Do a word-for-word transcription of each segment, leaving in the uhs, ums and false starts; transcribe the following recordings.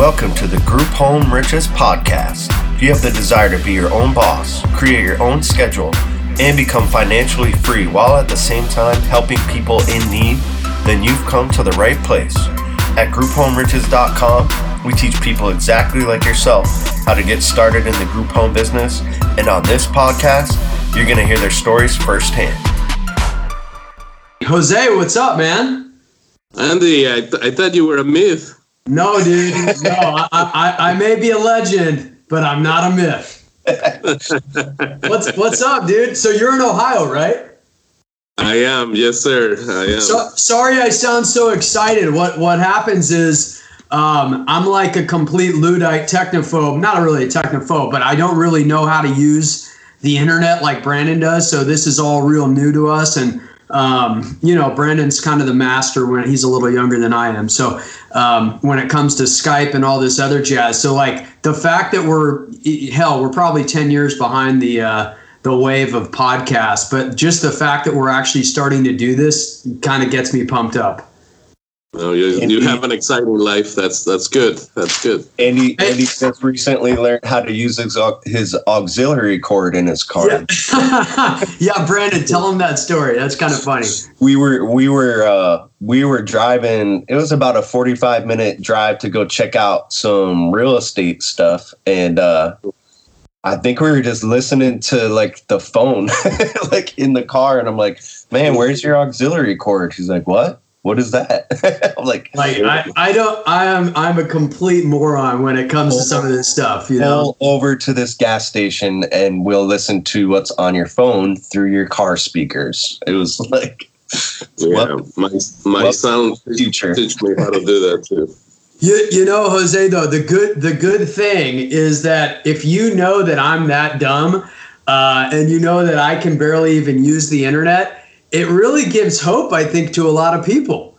Welcome to the Group Home Riches podcast. If you have the desire to be your own boss, create your own schedule, and become financially free while at the same time helping people in need, then you've come to the right place. At group home riches dot com, we teach people exactly like yourself how to get started in the group home business, and on this podcast, you're going to hear their stories firsthand. Jose, what's up, man? Andy, I, th- I thought you were a myth. No, dude. No, I, I, I may be a legend, but I'm not a myth. what's what's up, dude? So you're in Ohio, right? I am, yes, sir. I am. So, sorry, I sound so excited. What what happens is um, I'm like a complete Luddite technophobe. Not really a technophobe, but I don't really know how to use the internet like Brandon does. So this is all real new to us, and. Um, you know, Brandon's kind of the master when he's a little younger than I am. So um, when it comes to Skype and all this other jazz, so like the fact that we're, hell, we're probably ten years behind the uh, the wave of podcasts, but just the fact that we're actually starting to do this kind of gets me pumped up. Oh, you, you have an exciting life. That's that's good. That's good. Andy, Andy just recently learned how to use his, his auxiliary cord in his car. Yeah. Yeah, Brandon, tell him that story. That's kind of funny. We were we were uh, we were driving. It was about a forty-five minute drive to go check out some real estate stuff, and uh, I think we were just listening to like the phone, like in the car, and I'm like, "Man, where's your auxiliary cord?" She's like, "What? What is that?" I'm like, like I, I don't, I am, I'm a complete moron when it comes to some of this stuff, you know, over to this gas station and we'll listen to what's on your phone through your car speakers. It was like, yeah, what, my, my son teach me how to do that too. You, you know, Jose, though, the good, the good thing is that if you know that I'm that dumb, uh, and you know that I can barely even use the internet, it really gives hope, I think, to a lot of people.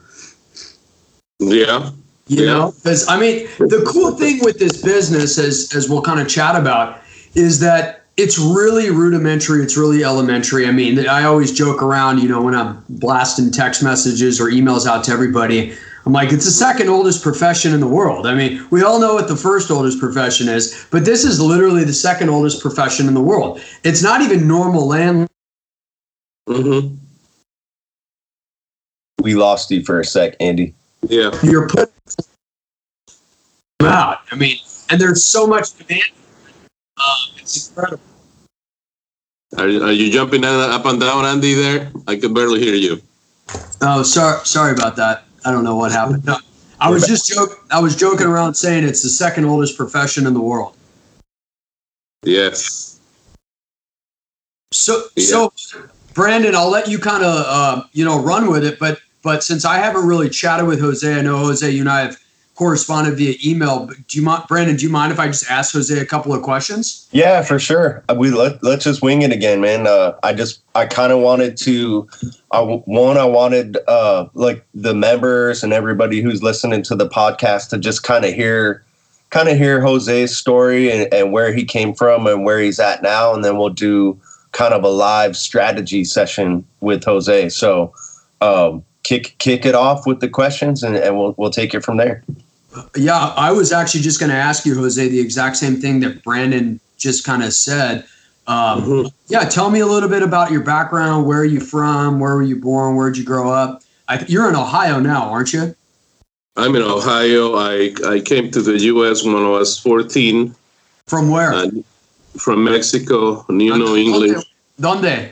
Yeah. You yeah. know, because I mean, the cool thing with this business, as, as we'll kind of chat about, is that it's really rudimentary. It's really elementary. I mean, I always joke around, you know, when I'm blasting text messages or emails out to everybody, I'm like, it's the second oldest profession in the world. I mean, we all know what the first oldest profession is, but this is literally the second oldest profession in the world. It's not even normal land. Mm-hmm. We lost you for a sec, Andy. Yeah. You're putting out. I mean, and there's so much demand. Uh, it's incredible. Are, are you jumping up and down, Andy, there? I could barely hear you. Oh, sorry sorry about that. I don't know what happened. No, I was just joking. I was joking around saying it's the second oldest profession in the world. Yes. So, yeah. so Brandon, I'll let you kind of, uh, you know, run with it. But but since I haven't really chatted with Jose, I know Jose, you and I have corresponded via email. But do you mind, Brandon, do you mind if I just ask Jose a couple of questions? Yeah, for sure. We let, let's just wing it again, man. Uh, I just I kind of wanted to I, one, I wanted uh, like the members and everybody who's listening to the podcast to just kind of hear kind of hear Jose's story and, and where he came from and where he's at now. And then we'll do kind of a live strategy session with Jose. So um, kick kick it off with the questions and, and we'll we'll take it from there. Yeah, I was actually just going to ask you, Jose, the exact same thing that Brandon just kind of said. Um, mm-hmm. Yeah, tell me a little bit about your background. Where are you from? Where were you born? Where'd you grow up? I, you're in Ohio now, aren't you? I'm in Ohio. I, I came to the U S when I was fourteen. From where? Uh, From Mexico, you know, England. ¿Dónde?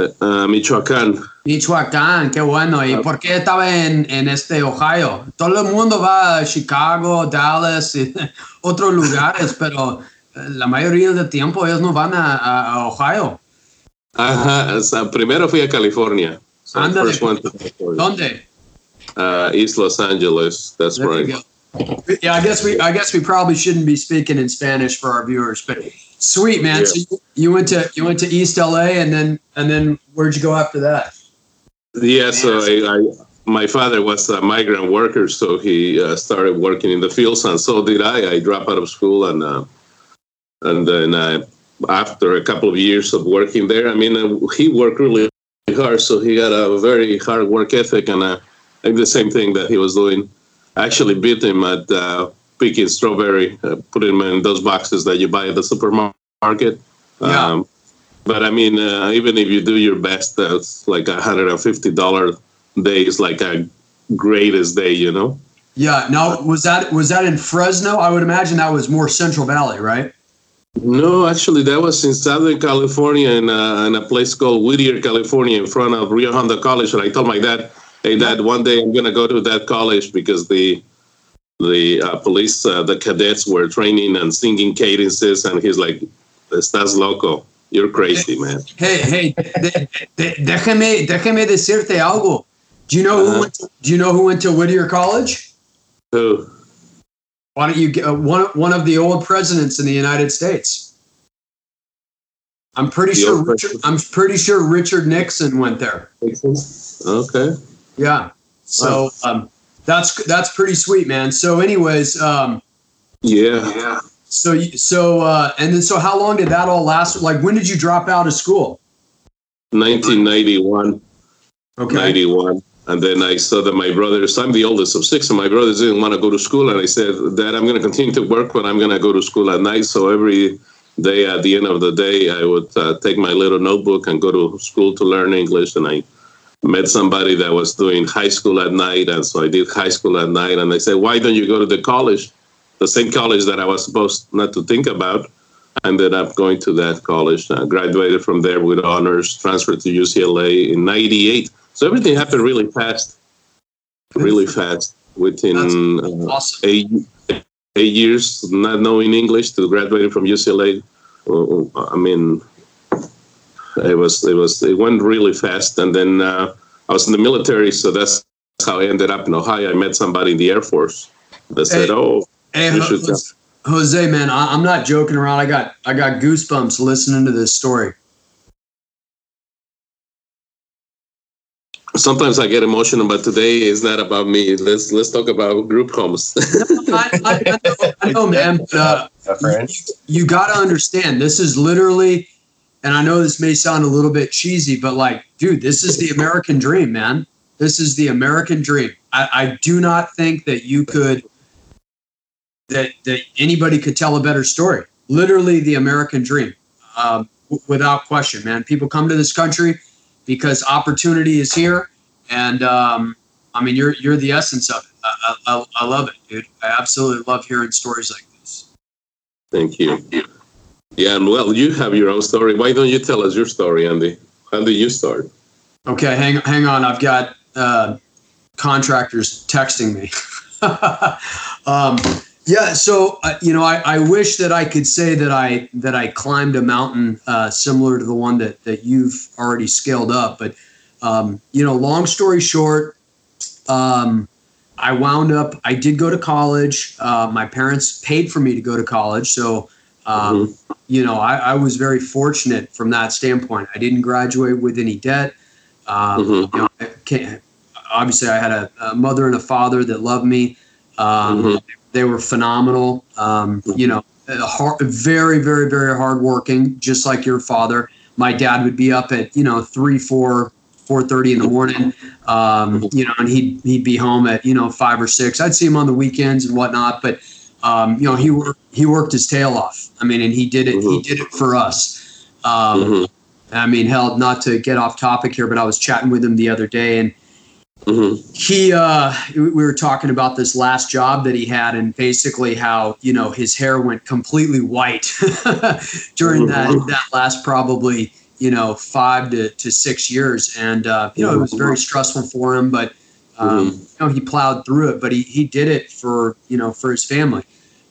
Uh, Michoacán. Michoacán, qué bueno. ¿Y uh, por qué estaba en, en este Ohio? Todo el mundo va a Chicago, Dallas, y otros lugares, pero la mayoría del tiempo ellos no van a, a, a Ohio. Ajá, o sea, primero fui a California. So Andale. First one to California. ¿Dónde? Uh, East Los Angeles, that's there right. Yeah, I guess we I guess we probably shouldn't be speaking in Spanish for our viewers, but sweet, man. Yeah. So you, you went to you went to East L A and then and then where'd you go after that? Yeah, man, so I, I my father was a migrant worker, so he uh, started working in the fields, and so did I. I dropped out of school, and uh, and then uh, after a couple of years of working there, I mean, uh, he worked really hard, so he got a very hard work ethic, and uh, I did the same thing that he was doing. Actually beat him at uh, picking strawberry, uh, putting them in those boxes that you buy at the supermarket. Yeah. Um, but I mean, uh, even if you do your best, that's like one hundred fifty dollars day is like a greatest day, you know? Yeah. Now, was that was that in Fresno? I would imagine that was more Central Valley, right? No, actually, that was in Southern California in, uh, in a place called Whittier, California, in front of Rio Hondo College. And I told my dad, hey, Dad, one day I'm going to go to that college because the the uh, police, uh, the cadets were training and singing cadences. And he's like, estás loco. You're crazy, man. Hey, hey, de, de, déjame, déjame decirte algo. Do you know who uh-huh. went to, do you know who went to Whittier College? Who? Why don't you get uh, one one of the old presidents in the United States? I'm pretty the sure Richard, I'm pretty sure Richard Nixon went there. Okay. Yeah. So oh. um, that's that's pretty sweet, man. So, anyways. Um, yeah. Yeah. So, you, so, uh, and then, so how long did that all last? Like, when did you drop out of school? nineteen ninety-one. Okay. ninety-one. And then I saw that my brothers, I'm the oldest of six, and my brothers didn't want to go to school. And I said, Dad, I'm going to continue to work, but I'm going to go to school at night. So every day at the end of the day, I would uh, take my little notebook and go to school to learn English. And I met somebody that was doing high school at night. And so I did high school at night. And they said, why don't you go to the college? The same college that I was supposed not to think about. I ended up going to that college. I graduated from there with honors, transferred to U C L A in ninety-eight. So everything happened really fast, really fast. Within uh, awesome. eight, eight years, not knowing English, to graduating from U C L A. I mean, it was it was it went really fast. And then uh, I was in the military, so that's how I ended up in Ohio. I met somebody in the Air Force that said, hey. "Oh." Hey, Jose, man, I'm not joking around. I got I got goosebumps listening to this story. Sometimes I get emotional, but today is not about me. Let's let's talk about group homes. no, I, I, I, know, I know, man. But, uh, you you got to understand, this is literally, and I know this may sound a little bit cheesy, but like, dude, this is the American dream, man. This is the American dream. I, I do not think that you could... That, that anybody could tell a better story. Literally the American dream, um, w- without question, man. People come to this country because opportunity is here. And, um, I mean, you're you're the essence of it. I, I, I love it, dude. I absolutely love hearing stories like this. Thank you. Yeah, and well, you have your own story. Why don't you tell us your story, Andy? How did you start? Okay, hang, hang on. I've got uh, contractors texting me. um Yeah, so uh, you know, I, I wish that I could say that I that I climbed a mountain uh, similar to the one that that you've already scaled up. But um, you know, long story short, um, I wound up. I did go to college. Uh, my parents paid for me to go to college, so um, mm-hmm. you know, I, I was very fortunate from that standpoint. I didn't graduate with any debt. Um, mm-hmm. you know, I can't, obviously, I had a, a mother and a father that loved me. Um, mm-hmm. They were phenomenal, um, you know, hard, very, very, very hardworking, just like your father. My dad would be up at, you know, three, four, four thirty in the morning, um, you know, and he'd, he'd be home at, you know, five or six. I'd see him on the weekends and whatnot, but, um, you know, he worked, he worked his tail off. I mean, and he did it, he did it for us. Um, mm-hmm. I mean, hell, not to get off topic here, but I was chatting with him the other day, and Mm-hmm. He, uh, we were talking about this last job that he had, and basically how, you know, his hair went completely white during mm-hmm. that, that last probably, you know, five to, to six years. And, uh, you know, it was very stressful for him, but, um, mm-hmm. you know, he plowed through it, but he, he did it for, you know, for his family.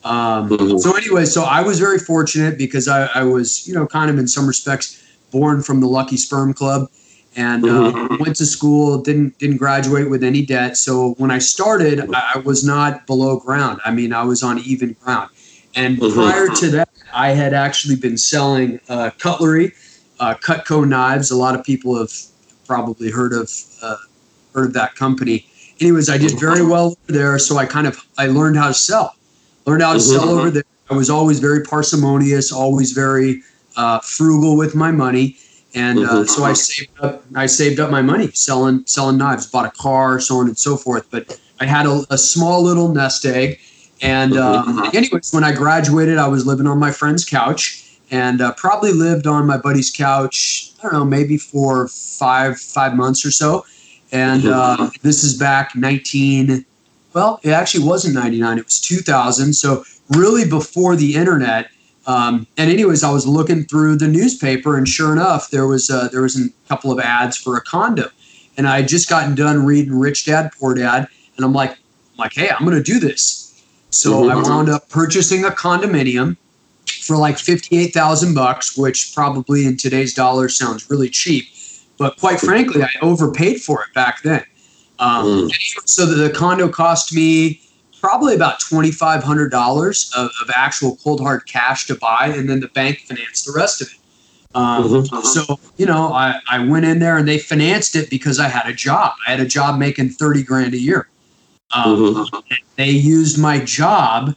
Um, mm-hmm. so anyway, so I was very fortunate because I, I was, you know, kind of in some respects born from the Lucky Sperm Club. And uh, mm-hmm. went to school, didn't didn't graduate with any debt. So when I started, I, I was not below ground. I mean, I was on even ground. And mm-hmm. prior to that, I had actually been selling uh, cutlery, uh, Cutco knives. A lot of people have probably heard of uh, heard of that company. Anyways, I did very well over there, so I kind of I learned how to sell, learned how to mm-hmm. sell over there. I was always very parsimonious, always very uh, frugal with my money. And uh, so I saved up. I saved up my money selling selling knives, bought a car, so on and so forth. But I had a, a small little nest egg, And um, anyways, when I graduated, I was living on my friend's couch, and uh, probably lived on my buddy's couch, I don't know, maybe for five five months or so. And uh, this is back nineteen, well, it actually wasn't ninety-nine, it was two thousand. So really before the internet. Um, and anyways, I was looking through the newspaper, and sure enough, there was a, there was a couple of ads for a condo. And I had just gotten done reading Rich Dad, Poor Dad. And I'm like, I'm like, hey, I'm going to do this. So mm-hmm. I wound up purchasing a condominium for like fifty-eight thousand bucks, which probably in today's dollar sounds really cheap. But quite frankly, I overpaid for it back then. Um, mm. So the condo cost me probably about twenty-five hundred dollars of, of actual cold hard cash to buy, and then the bank financed the rest of it. Um, mm-hmm. So, you know, I, I went in there and they financed it because I had a job. I had a job making thirty grand a year. Um, mm-hmm. And they used my job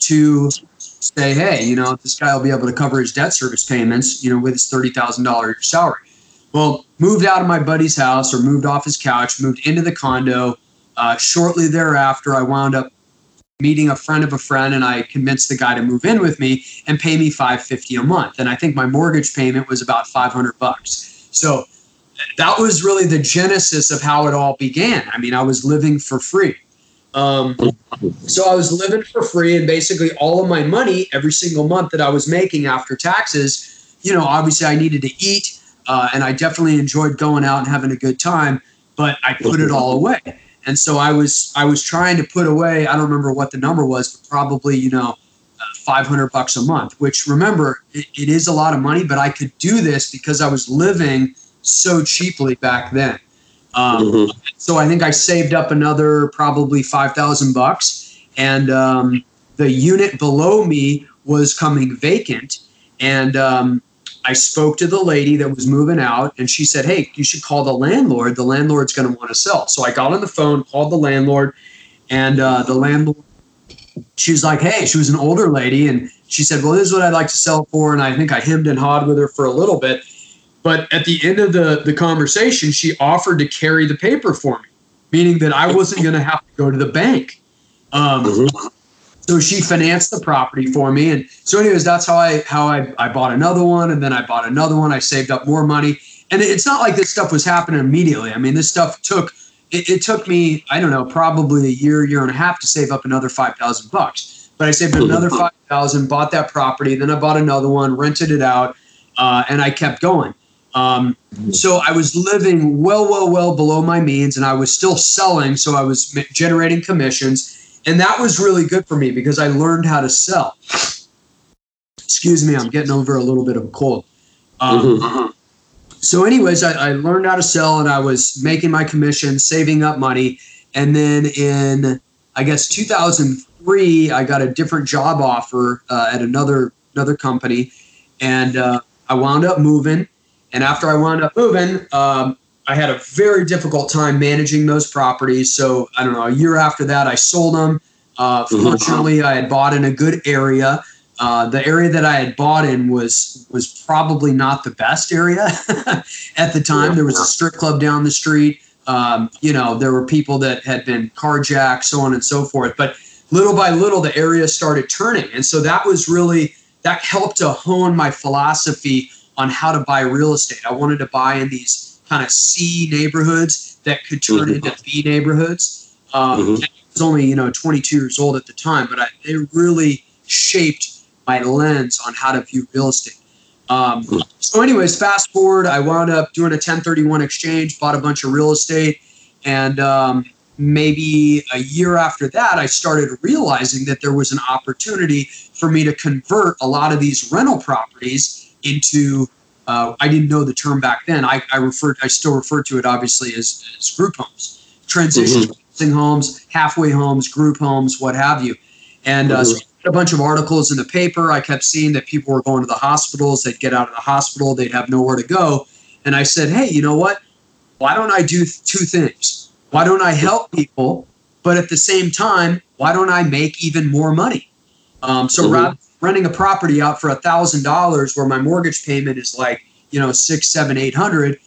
to say, hey, you know, this guy will be able to cover his debt service payments, you know, with his thirty thousand dollars salary. Well, moved out of my buddy's house, or moved off his couch, moved into the condo. Uh, shortly thereafter, I wound up meeting a friend of a friend, and I convinced the guy to move in with me and pay me five hundred fifty dollars a month. And I think my mortgage payment was about five hundred bucks. So that was really the genesis of how it all began. I mean, I was living for free. Um, so I was living for free, and basically all of my money every single month that I was making after taxes, you know, obviously I needed to eat. Uh, and I definitely enjoyed going out and having a good time, but I put it all away. And so I was I was trying to put away, I don't remember what the number was, but probably, you know, uh, five hundred bucks a month, which, remember, it, it is a lot of money, but I could do this because I was living so cheaply back then. Um, mm-hmm. So I think I saved up another probably five thousand bucks, and um, the unit below me was coming vacant, and um I spoke to the lady that was moving out, and she said, hey, you should call the landlord. The landlord's going to want to sell. So I got on the phone, called the landlord, and uh, the landlord, she was like, hey, she was an older lady. And she said, well, this is what I'd like to sell for. And I think I hemmed and hawed with her for a little bit. But at the end of the, the conversation, she offered to carry the paper for me, meaning that I wasn't going to have to go to the bank. Um, mm-hmm. So she financed the property for me. And so anyways, that's how I how I, I bought another one. And then I bought another one. I saved up more money. And it's not like this stuff was happening immediately. I mean, this stuff took, it, it took me, I don't know, probably a year, year and a half to save up another five thousand bucks. But I saved another five thousand, bought that property. Then I bought another one, rented it out, uh, and I kept going. Um, so I was living well, well, well below my means, and I was still selling. So I was generating commissions. And that was really good for me because I learned how to sell. Excuse me, I'm getting over a little bit of a cold. Um, mm-hmm. So anyways, I, I learned how to sell, and I was making my commission, saving up money. And then in, I guess, two thousand three, I got a different job offer uh, at another another company. And uh, I wound up moving. And after I wound up moving, um, I had a very difficult time managing those properties. So I don't know, a year after that, I sold them. Uh, fortunately, I had bought in a good area. Uh, the area that I had bought in was was probably not the best area at the time. There was a strip club down the street. Um, you know, there were people that had been carjacked, so on and so forth. But little by little, the area started turning. And so that was really, that helped to hone my philosophy on how to buy real estate. I wanted to buy in these kind of C neighborhoods that could turn mm-hmm. into B neighborhoods. Um, mm-hmm. I was only, you know, twenty-two years old at the time, but I, it really shaped my lens on how to view real estate. Um, mm-hmm. So anyways, fast forward, I wound up doing a ten thirty-one exchange, bought a bunch of real estate. And um, maybe a year after that, I started realizing that there was an opportunity for me to convert a lot of these rental properties into Uh, I didn't know the term back then. I, I referred, I still refer to it obviously as, as group homes, transition mm-hmm. homes, halfway homes, group homes, what have you. And uh, so I read a bunch of articles in the paper. I kept seeing that people were going to the hospitals. They'd get out of the hospital. They'd have nowhere to go. And I said, hey, you know what? Why don't I do two things? Why don't I help people? But at the same time, why don't I make even more money? Um, so mm-hmm. rather renting a property out for a thousand dollars where my mortgage payment is like, you know, six, seven, eight hundred.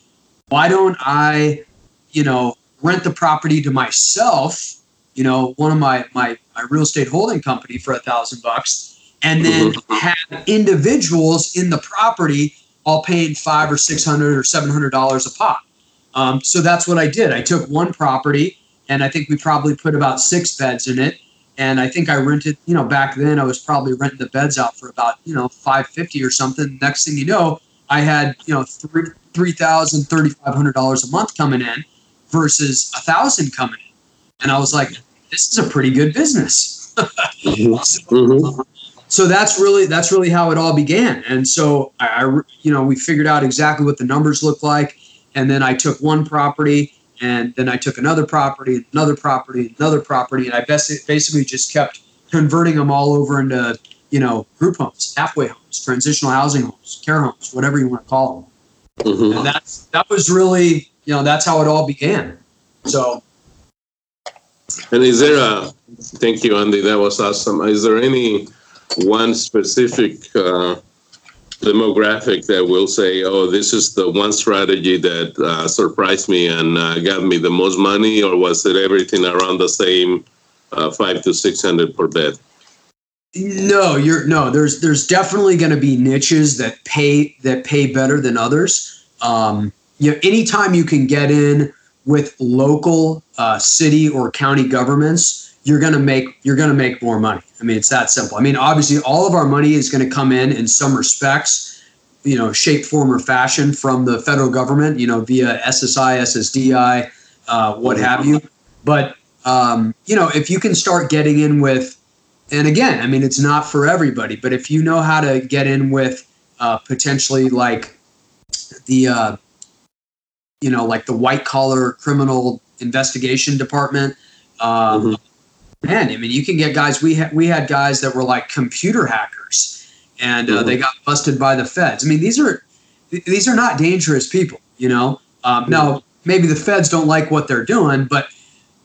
Why don't I, you know, rent the property to myself you know, one of my my, my real estate holding company for a thousand bucks, and then had individuals in the property all paying five or six hundred or seven hundred dollars a pop. Um, so that's what I did. I took one property, and I think we probably put about six beds in it. And I think I rented, you know, back then I was probably renting the beds out for about, you know, five fifty or something. Next thing you know, I had, you know, three three thousand thirty five hundred dollars a month coming in versus a thousand coming in, and I was like, this is a pretty good business. mm-hmm. So, mm-hmm. so that's really that's really how it all began. And so I, I, you know, we figured out exactly what the numbers looked like, and then I took one property. And then I took another property, another property, another property, and I basically just kept converting them all over into, you know, group homes, halfway homes, transitional housing homes, care homes, whatever you want to call them. Mm-hmm. And that's that was really, you know, that's how it all began. So. And is there a? Thank you, Andy. That was awesome. Is there any one specific uh, demographic that will say, oh, this is the one strategy that uh, surprised me and uh, got me the most money, or was it everything around the same uh, five to six hundred per bed? No, you're no. There's there's definitely going to be niches that pay that pay better than others. Um, you know, anytime you can get in with local uh, city or county governments, you're going to make you're going to make more money. I mean, it's that simple. I mean, obviously, all of our money is going to come in in some respects, you know, shape, form, or fashion from the federal government, you know, via S S I, S S D I, uh, what have you. But, um, you know, if you can start getting in with, and again, I mean, it's not for everybody, but if you know how to get in with uh, potentially like the, uh, you know, like the white collar criminal investigation department, um, mm-hmm. Man, I mean, you can get guys. We had we had guys that were like computer hackers, and uh, they got busted by the feds. I mean, these are these are not dangerous people, you know. Um, mm-hmm. Now, maybe the feds don't like what they're doing, but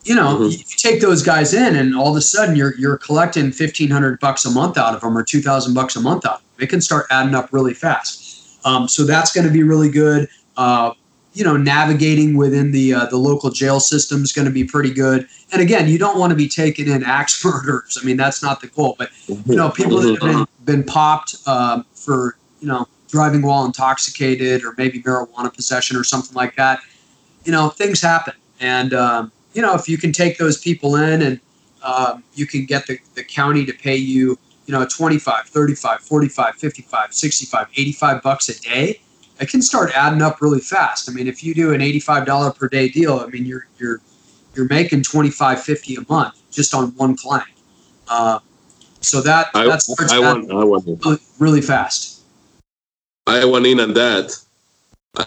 you know, mm-hmm. you take those guys in, and all of a sudden, you're you're collecting fifteen hundred bucks a month out of them, or two thousand bucks a month out of them. It can start adding up really fast. Um, so that's going to be really good. Uh, You know, navigating within the uh, the local jail system is going to be pretty good. And again, you don't want to be taking in axe murderers. I mean, that's not the goal. But you know, people that have been, been popped uh, for you know driving while intoxicated or maybe marijuana possession or something like that. You know, things happen. And um, you know, if you can take those people in and um, you can get the, the county to pay you, you know, twenty-five, thirty-five, forty-five, fifty-five, sixty-five, eighty-five bucks a day. It can start adding up really fast. I mean, if you do an eighty-five dollars per day deal, I mean, you're you're you're making twenty-five fifty a month just on one client. Uh, so that I, that starts I want, I want really, really fast. I went in on that.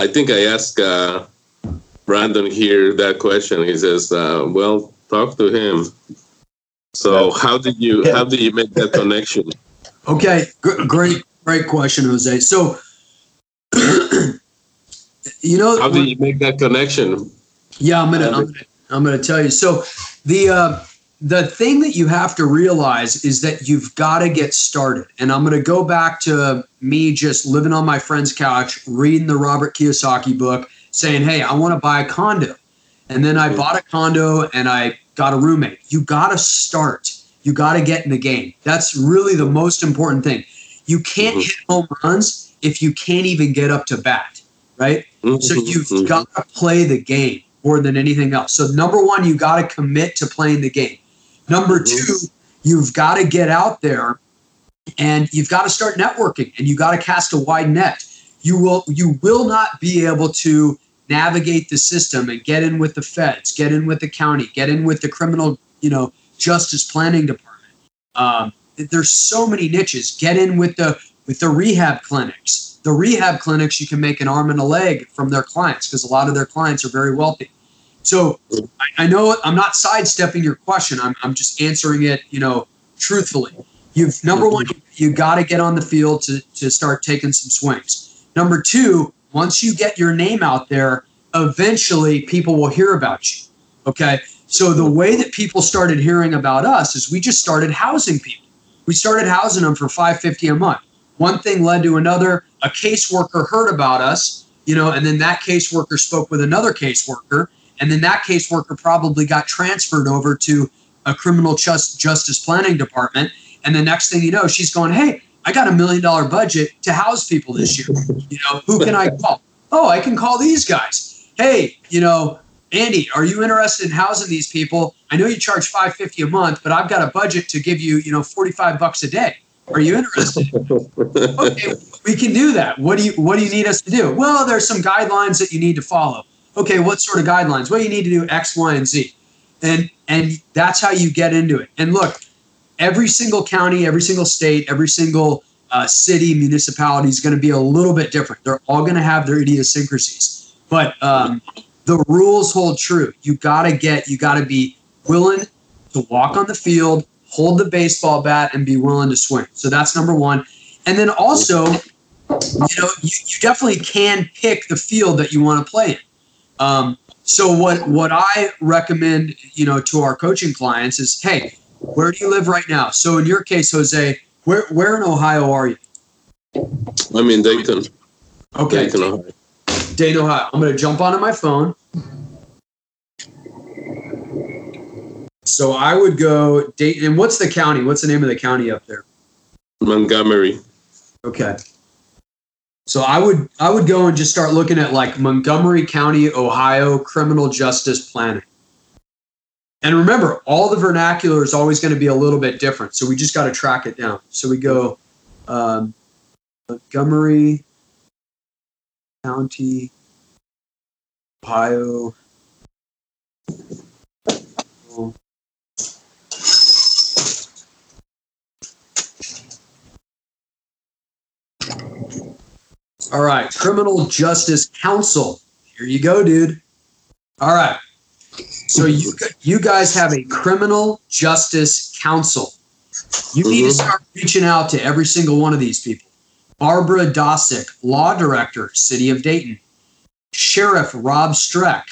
I think I asked uh, Brandon here that question. He says, uh, "Well, talk to him." So yeah. how did you yeah. how did you make that connection? Okay, G- great great question, Jose. So. You know, how did you make that connection? Yeah, I'm gonna, I'm gonna, I'm gonna tell you. So, the uh, the thing that you have to realize is that you've got to get started. And I'm gonna go back to me just living on my friend's couch, reading the Robert Kiyosaki book, saying, "Hey, I want to buy a condo," and then I bought a condo and I got a roommate. You got to start. You got to get in the game. That's really the most important thing. You can't hit home runs if you can't even get up to bat, right? So you've got to play the game more than anything else. So number one, you got to commit to playing the game. Number two, you've got to get out there and you've got to start networking and you got to cast a wide net. You will you will not be able to navigate the system and get in with the feds, get in with the county, get in with the criminal, you know, justice planning department. Um, there's so many niches. Get in with the with the rehab clinics. The rehab clinics, you can make an arm and a leg from their clients because a lot of their clients are very wealthy. So I, I know I'm not sidestepping your question. I'm I'm just answering it, you know, truthfully. You've number one, you, you got to get on the field to to start taking some swings. Number two, once you get your name out there, eventually people will hear about you. Okay. So the way that people started hearing about us is we just started housing people. We started housing them for five fifty a month. One thing led to another. A caseworker heard about us, you know, and then that caseworker spoke with another caseworker, and then that caseworker probably got transferred over to a criminal just, justice planning department. And the next thing you know, she's going, hey, I got a million dollar budget to house people this year. You know, who can I call? Oh, I can call these guys. Hey, you know, Andy, are you interested in housing these people? I know you charge five hundred fifty dollars a month, but I've got a budget to give you, you know, forty-five bucks a day. Are you interested? Okay, we can do that. What do you What do you need us to do? Well, there's some guidelines that you need to follow. Okay, what sort of guidelines? Well, you need to do X, Y, and Z. And and that's how you get into it. And look, every single county, every single state, every single uh, city, municipality is going to be a little bit different. They're all going to have their idiosyncrasies. But um, the rules hold true. You got to get, you got to be willing to walk on the field, hold the baseball bat, and be willing to swing. So that's number one. And then also, you know, you, you definitely can pick the field that you want to play in. Um, so what, what I recommend, you know, to our coaching clients is, hey, where do you live right now? So in your case, Jose, where, where in Ohio are you? I'm in Dayton. Okay. Dayton, Ohio. Dayton, Ohio. I'm going to jump onto my phone. So I would go Dayton. And what's the county? What's the name of the county up there? Montgomery. Okay. So I would I would go and just start looking at like Montgomery County, Ohio, criminal justice planning. And remember, all the vernacular is always going to be a little bit different. So we just got to track it down. So we go um, Montgomery County, Ohio. All right, Criminal Justice Council. Here you go, dude. All right. So you you guys have a criminal justice council. You need to start reaching out to every single one of these people. Barbara Dossick, law director, City of Dayton. Sheriff Rob Streck.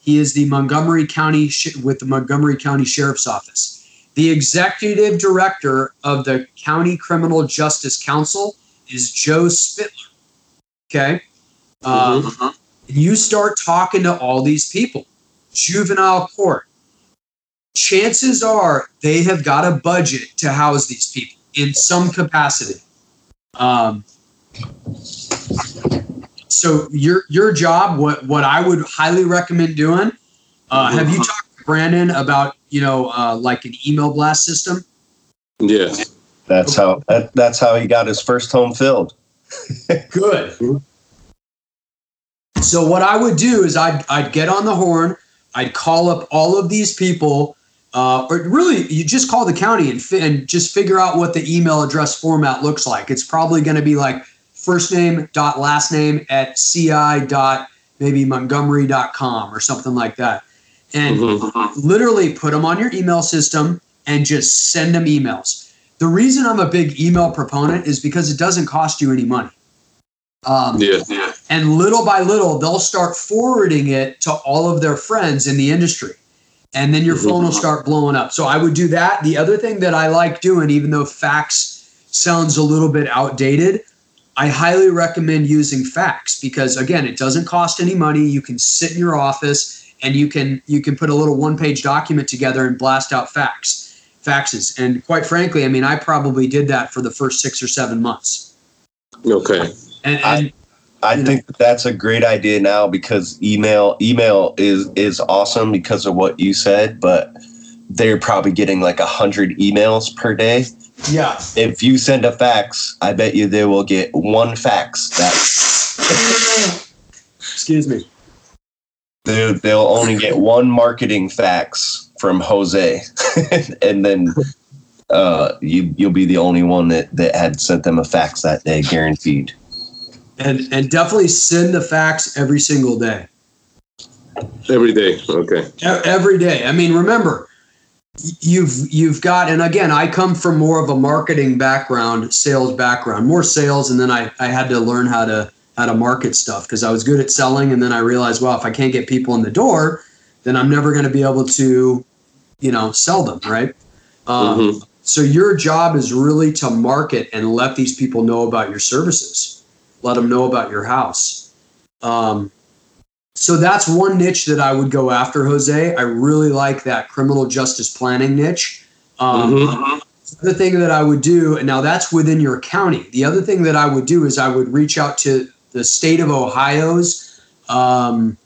He is the Montgomery County with the Montgomery County Sheriff's Office. The executive director of the County Criminal Justice Council is Joe Spittler. Okay. Um, uh-huh. You start talking to all these people. Juvenile court. Chances are they have got a budget to house these people in some capacity. Um, so your your job, what what I would highly recommend doing. Uh, have you talked to Brandon about you know uh, like an email blast system? Yeah, that's okay. how that, that's how he got his first home filled. Good. So what I would do is I'd I'd get on the horn. I'd call up all of these people, uh, or really, you just call the county and, fi- and just figure out what the email address format looks like. It's probably going to be like first name dot last name at ci dot maybe Montgomery dot com or something like that, and mm-hmm. literally put them on your email system and just send them emails. The reason I'm a big email proponent is because it doesn't cost you any money. Um, yeah, yeah. And little by little, they'll start forwarding it to all of their friends in the industry. And then your mm-hmm. phone will start blowing up. So I would do that. The other thing that I like doing, even though fax sounds a little bit outdated, I highly recommend using fax because, again, it doesn't cost any money. You can sit in your office and you can you can put a little one-page document together and blast out fax, faxes. And quite frankly, I mean, I probably did that for the first six or seven months. Okay. And, and, I, I think that that's a great idea now because email email is, is awesome because of what you said, but they're probably getting like one hundred emails per day. Yeah. If you send a fax, I bet you they will get one fax back. Excuse me. They, they'll only get one marketing fax from Jose, and then uh, you, you'll be the only one that, that had sent them a fax that day, guaranteed. And and definitely send the fax every single day. Every day, okay. Every day. I mean, remember, you've you've got, and again, I come from more of a marketing background, sales background, more sales, and then I, I had to learn how to how to market stuff because I was good at selling, and then I realized, well, if I can't get people in the door, then I'm never going to be able to, you know, sell them, right? Um, mm-hmm. So your job is really to market and let these people know about your services. Let them know about your house. Um, So that's one niche that I would go after, Jose. I really like that criminal justice planning niche. Um, mm-hmm. The other thing that I would do, and now that's within your county. The other thing that I would do is I would reach out to the state of Ohio's, um,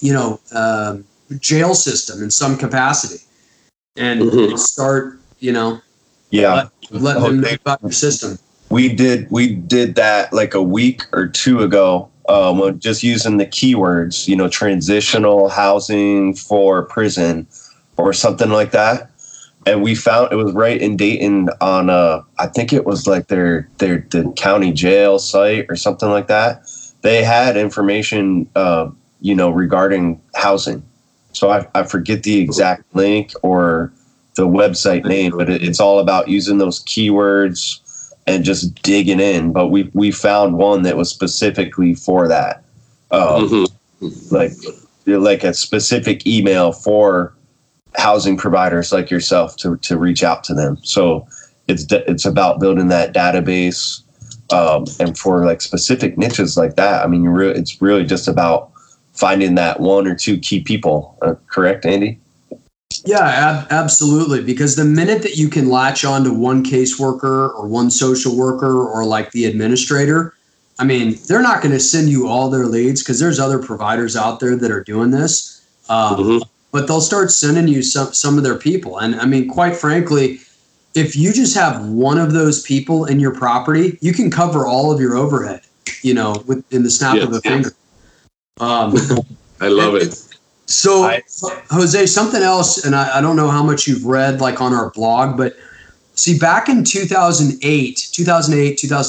you know, uh, jail system in some capacity, and mm-hmm. start, you know, yeah, let, let them know about your system. We did, we did that like a week or two ago. Um, just using the keywords, you know, transitional housing for prison or something like that. And we found it was right in Dayton on, uh, I think it was like their, their, the county jail site or something like that. They had information, uh, you know, regarding housing. So I, I forget the exact link or the website name, but it, it's all about using those keywords and just digging in. But we, we found one that was specifically for that. Um, mm-hmm. like, like a specific email for housing providers like yourself to, to reach out to them. So it's, it's about building that database. Um, and for like specific niches like that, I mean, you re- it's really just about finding that one or two key people. Uh, correct, Andy? Yeah, ab- absolutely. Because the minute that you can latch on to one caseworker or one social worker or like the administrator, I mean, they're not going to send you all their leads because there's other providers out there that are doing this. Um, mm-hmm. But they'll start sending you some, some of their people. And I mean, quite frankly, if you just have one of those people in your property, you can cover all of your overhead, you know, with, in the snap yes, of a yes. finger. Um, I love it. it. So, I, Jose, something else, and I, I don't know how much you've read like on our blog, but see, back in two thousand eight, two thousand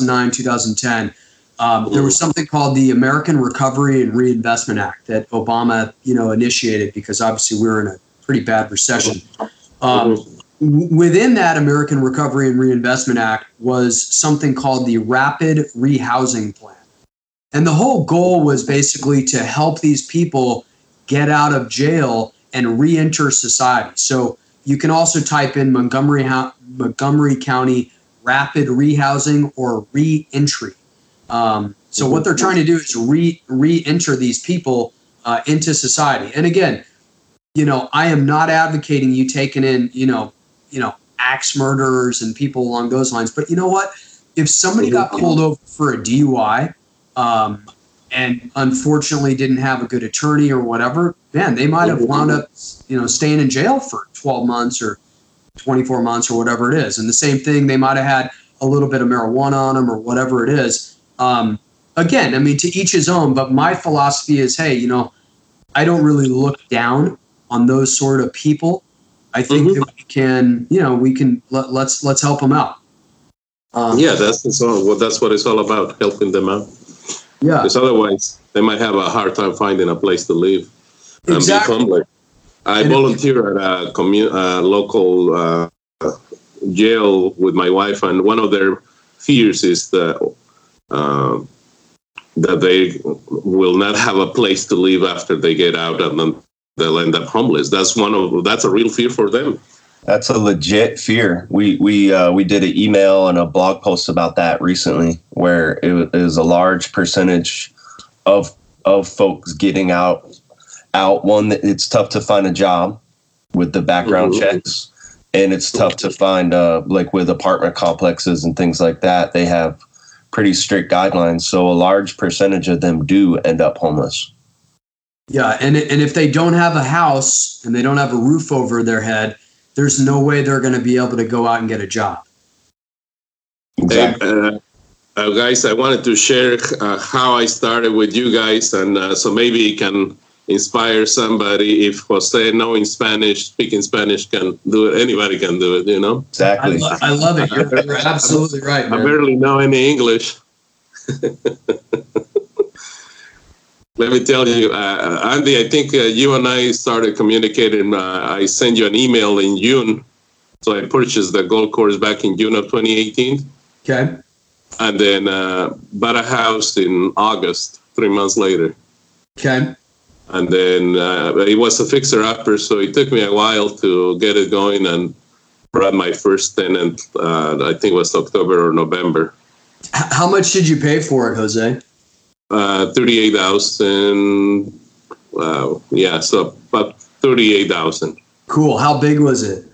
nine, two thousand ten, um, there was something called the American Recovery and Reinvestment Act that Obama, you know, initiated because obviously we were in a pretty bad recession. Um, w- within that American Recovery and Reinvestment Act was something called the Rapid Rehousing Plan. And the whole goal was basically to help these people get out of jail and reenter society. So you can also type in Montgomery Montgomery County rapid rehousing or reentry. Um, so what they're trying to do is re reenter these people uh, into society. And again, you know, I am not advocating you taking in, you know, you know, axe murderers and people along those lines. But you know what? If somebody got pulled over for a D U I, um, and unfortunately didn't have a good attorney or whatever, man, they might have wound up, you know, staying in jail for twelve months or twenty-four months or whatever it is. And the same thing, they might have had a little bit of marijuana on them or whatever it is. Um, again, I mean, to each his own, but my philosophy is, hey, you know, I don't really look down on those sort of people. I think mm-hmm. that we can, you know, we can, let, let's let's help them out. Um, yeah, that's, it's all, well, that's what it's all about, helping them out. Yeah. Because otherwise, they might have a hard time finding a place to live and exactly. be homeless. I and volunteer at a, commun- a local uh, jail with my wife, and one of their fears is the, uh, that they will not have a place to live after they get out, and then they'll end up homeless. That's one of that's a real fear for them. That's a legit fear. We we uh, we did an email and a blog post about that recently, where it is a large percentage of of folks getting out. Out one, it's tough to find a job with the background mm-hmm. checks, and it's tough to find uh, like with apartment complexes and things like that. They have pretty strict guidelines, so a large percentage of them do end up homeless. Yeah, and and if they don't have a house and they don't have a roof over their head, there's no way they're going to be able to go out and get a job. Exactly. Hey, uh, guys, I wanted to share uh, how I started with you guys, and uh, so maybe it can inspire somebody. If Jose, knowing Spanish, speaking Spanish, can do it, anybody can do it, you know? Exactly. I, lo- I love it. You're, you're absolutely right, man. I barely know any English. Let me tell you, uh, Andy, I think uh, you and I started communicating. Uh, I sent you an email in June. So I purchased the Gold course back in June of twenty eighteen. Okay. And then uh, bought a house in August, three months later. Okay. And then uh, it was a fixer-upper, so it took me a while to get it going and brought my first tenant, uh, I think it was October or November. How much did you pay for it, Jose? uh, thirty-eight thousand. Wow. Yeah. So about thirty-eight thousand. Cool. How big was it?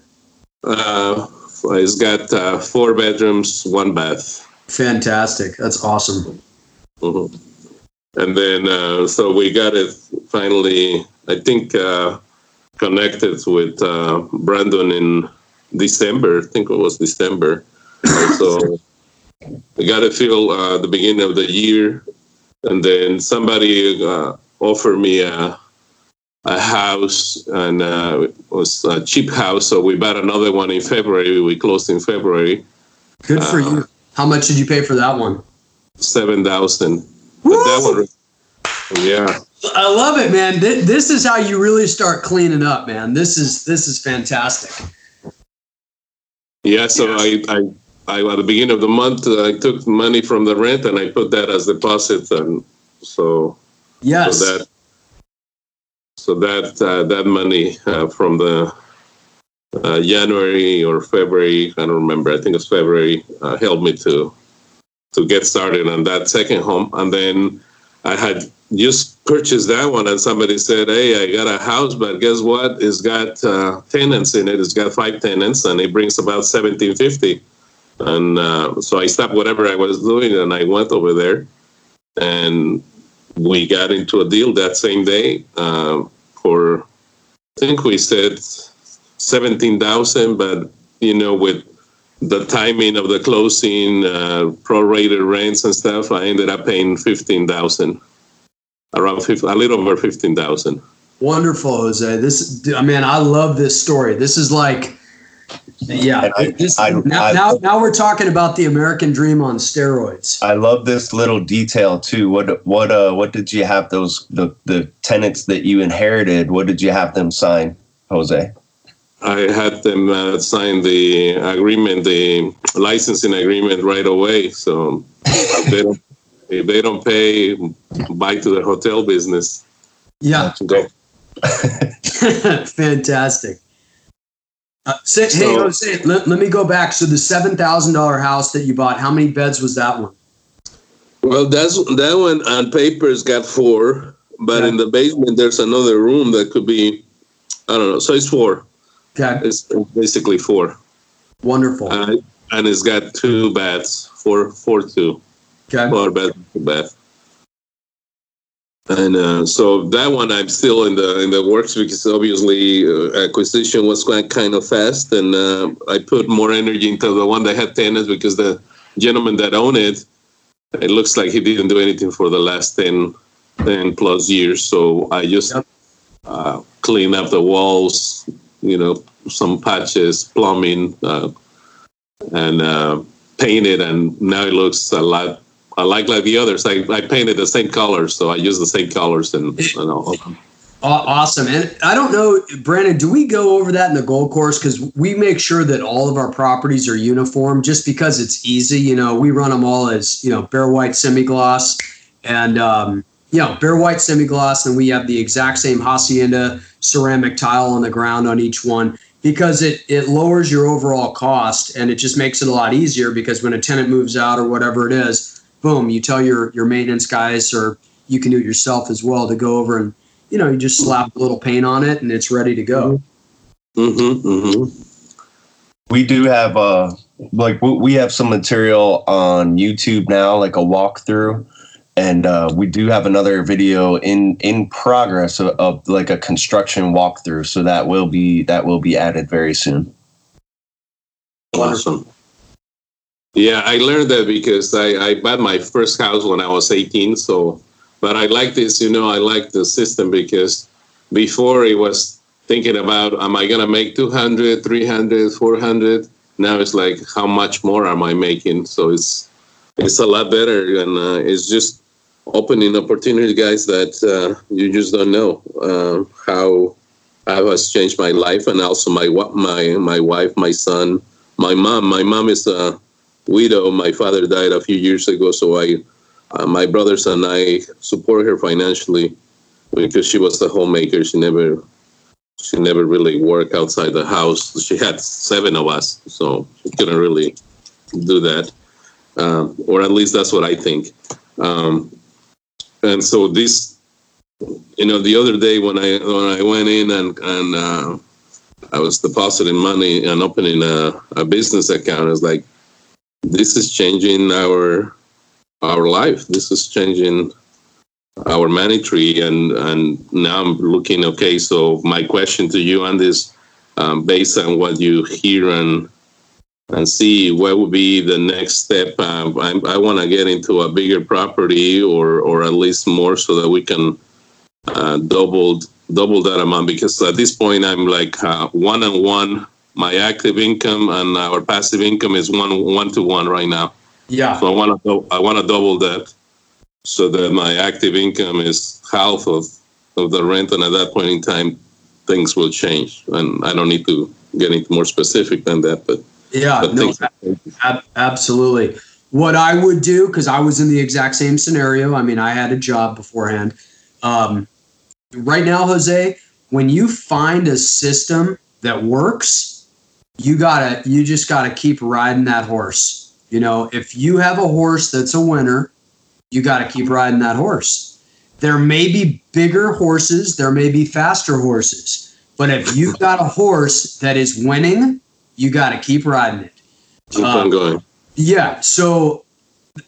Uh, it's got uh, four bedrooms, one bath. Fantastic. That's awesome. Mm-hmm. And then, uh, so we got it finally, I think, uh, connected with uh, Brandon in December. I think it was December. So we got it filled uh, the beginning of the year. And then somebody uh, offered me a, a house, and uh, it was a cheap house. So we bought another one in February. We closed in February. Good for uh, you. How much did you pay for that one? seven thousand dollars. That one, yeah. I love it, man. Th- this is how you really start cleaning up, man. This is this is fantastic. Yeah. So yeah. I, I, I, at the beginning of the month, uh, I took money from the rent and I put that as deposit, and so yes, so that, so that uh, that money uh, from the uh, January or February, I don't remember. I think it's February uh, helped me to. to get started on that second home. And then I had just purchased that one, and somebody said, hey, I got a house, but guess what? It's got uh, tenants in it. It's got five tenants, and it brings about seventeen fifty. And uh, so I stopped whatever I was doing, and I went over there, and we got into a deal that same day uh, for, I think we said seventeen thousand, but, you know, with the timing of the closing, uh, prorated rents and stuff, I ended up paying fifteen thousand, around fifteen, a little over fifteen thousand. Wonderful, Jose. This, I mean, I love this story. This is like, yeah. I, this, I, now, I, now, now we're talking about the American dream on steroids. I love this little detail too. What, what, uh, what did you have those the the tenants that you inherited? What did you have them sign, Jose? I had them uh, sign the agreement, the licensing agreement right away. So if, they don't, if they don't pay, buy to the hotel business. Yeah. Go. Fantastic. Uh, say, so, hey, Jose, let, let me go back. So the seven thousand dollars house that you bought, how many beds was that one? Well, that's that one on paper's got four, but yeah. In the basement, there's another room that could be, I don't know. So it's four. Okay. It's basically four. Wonderful. Uh, and it's got two baths, four, four, two. Okay. Four bath, two bath. And uh, so that one, I'm still in the in the works because obviously uh, acquisition was quite kind of fast, and uh, I put more energy into the one that had tenants because the gentleman that owned it, it looks like he didn't do anything for the last ten, ten plus years. So I just yep. uh, clean up the walls. You know, some patches, plumbing, uh, and uh, painted, and now it looks a lot. I like like the others. I, I painted the same colors, so I use the same colors and, and all. Awesome. And I don't know, Brandon, do we go over that in the Gold Course? Because we make sure that all of our properties are uniform, just because it's easy. You know, we run them all as you know, bare white semi-gloss, and um, you know, bare white semi-gloss, and we have the exact same hacienda ceramic tile on the ground on each one, because it it lowers your overall cost, and it just makes it a lot easier, because when a tenant moves out or whatever it is, boom, you tell your your maintenance guys, or you can do it yourself as well, to go over and, you know, you just slap a little paint on it and it's ready to go. Mm-hmm, mm-hmm. We do have uh like we have some material on YouTube now, like a walkthrough. And uh, we do have another video in, in progress of, of like a construction walkthrough, so that will be that will be added very soon. Awesome. Yeah, I learned that because I, I bought my first house when I was eighteen. So, but I like this, you know, I like the system, because before it was thinking about, am I gonna make two hundred, three hundred, four hundred? Now it's like, how much more am I making? So it's it's a lot better, and uh, it's just opening opportunities, guys, that uh, you just don't know uh, how I has changed my life, and also my my my wife, my son, my mom. My mom is a widow. My father died a few years ago, so I, uh, my brothers and I support her financially, because she was the homemaker. She never, she never really worked outside the house. She had seven of us, so she couldn't really do that, uh, or at least that's what I think. Um, and so this, you know, the other day when I when I went in and and uh, I was depositing money and opening a, a business account, it's like, this is changing our our life. This is changing our monetary, and and now I'm looking. Okay, so my question to you on this, um, based on what you hear and and see, what would be the next step? Um, I, I want to get into a bigger property, or or at least more, so that we can uh, double double that amount. Because at this point, I'm like uh, one on one. My active income and our passive income is one one to one right now. Yeah. So I want to I want to double that, so that my active income is half of of the rent. And at that point in time, things will change. And I don't need to get into more specific than that, but. Yeah, but no, ab- absolutely. What I would do, because I was in the exact same scenario. I mean, I had a job beforehand. Um, right now, Jose, when you find a system that works, you gotta, you just gotta keep riding that horse. You know, if you have a horse that's a winner, you gotta keep riding that horse. There may be bigger horses, there may be faster horses, but if you've got a horse that is winning, you got to keep riding it. Keep um, on going. Yeah. So,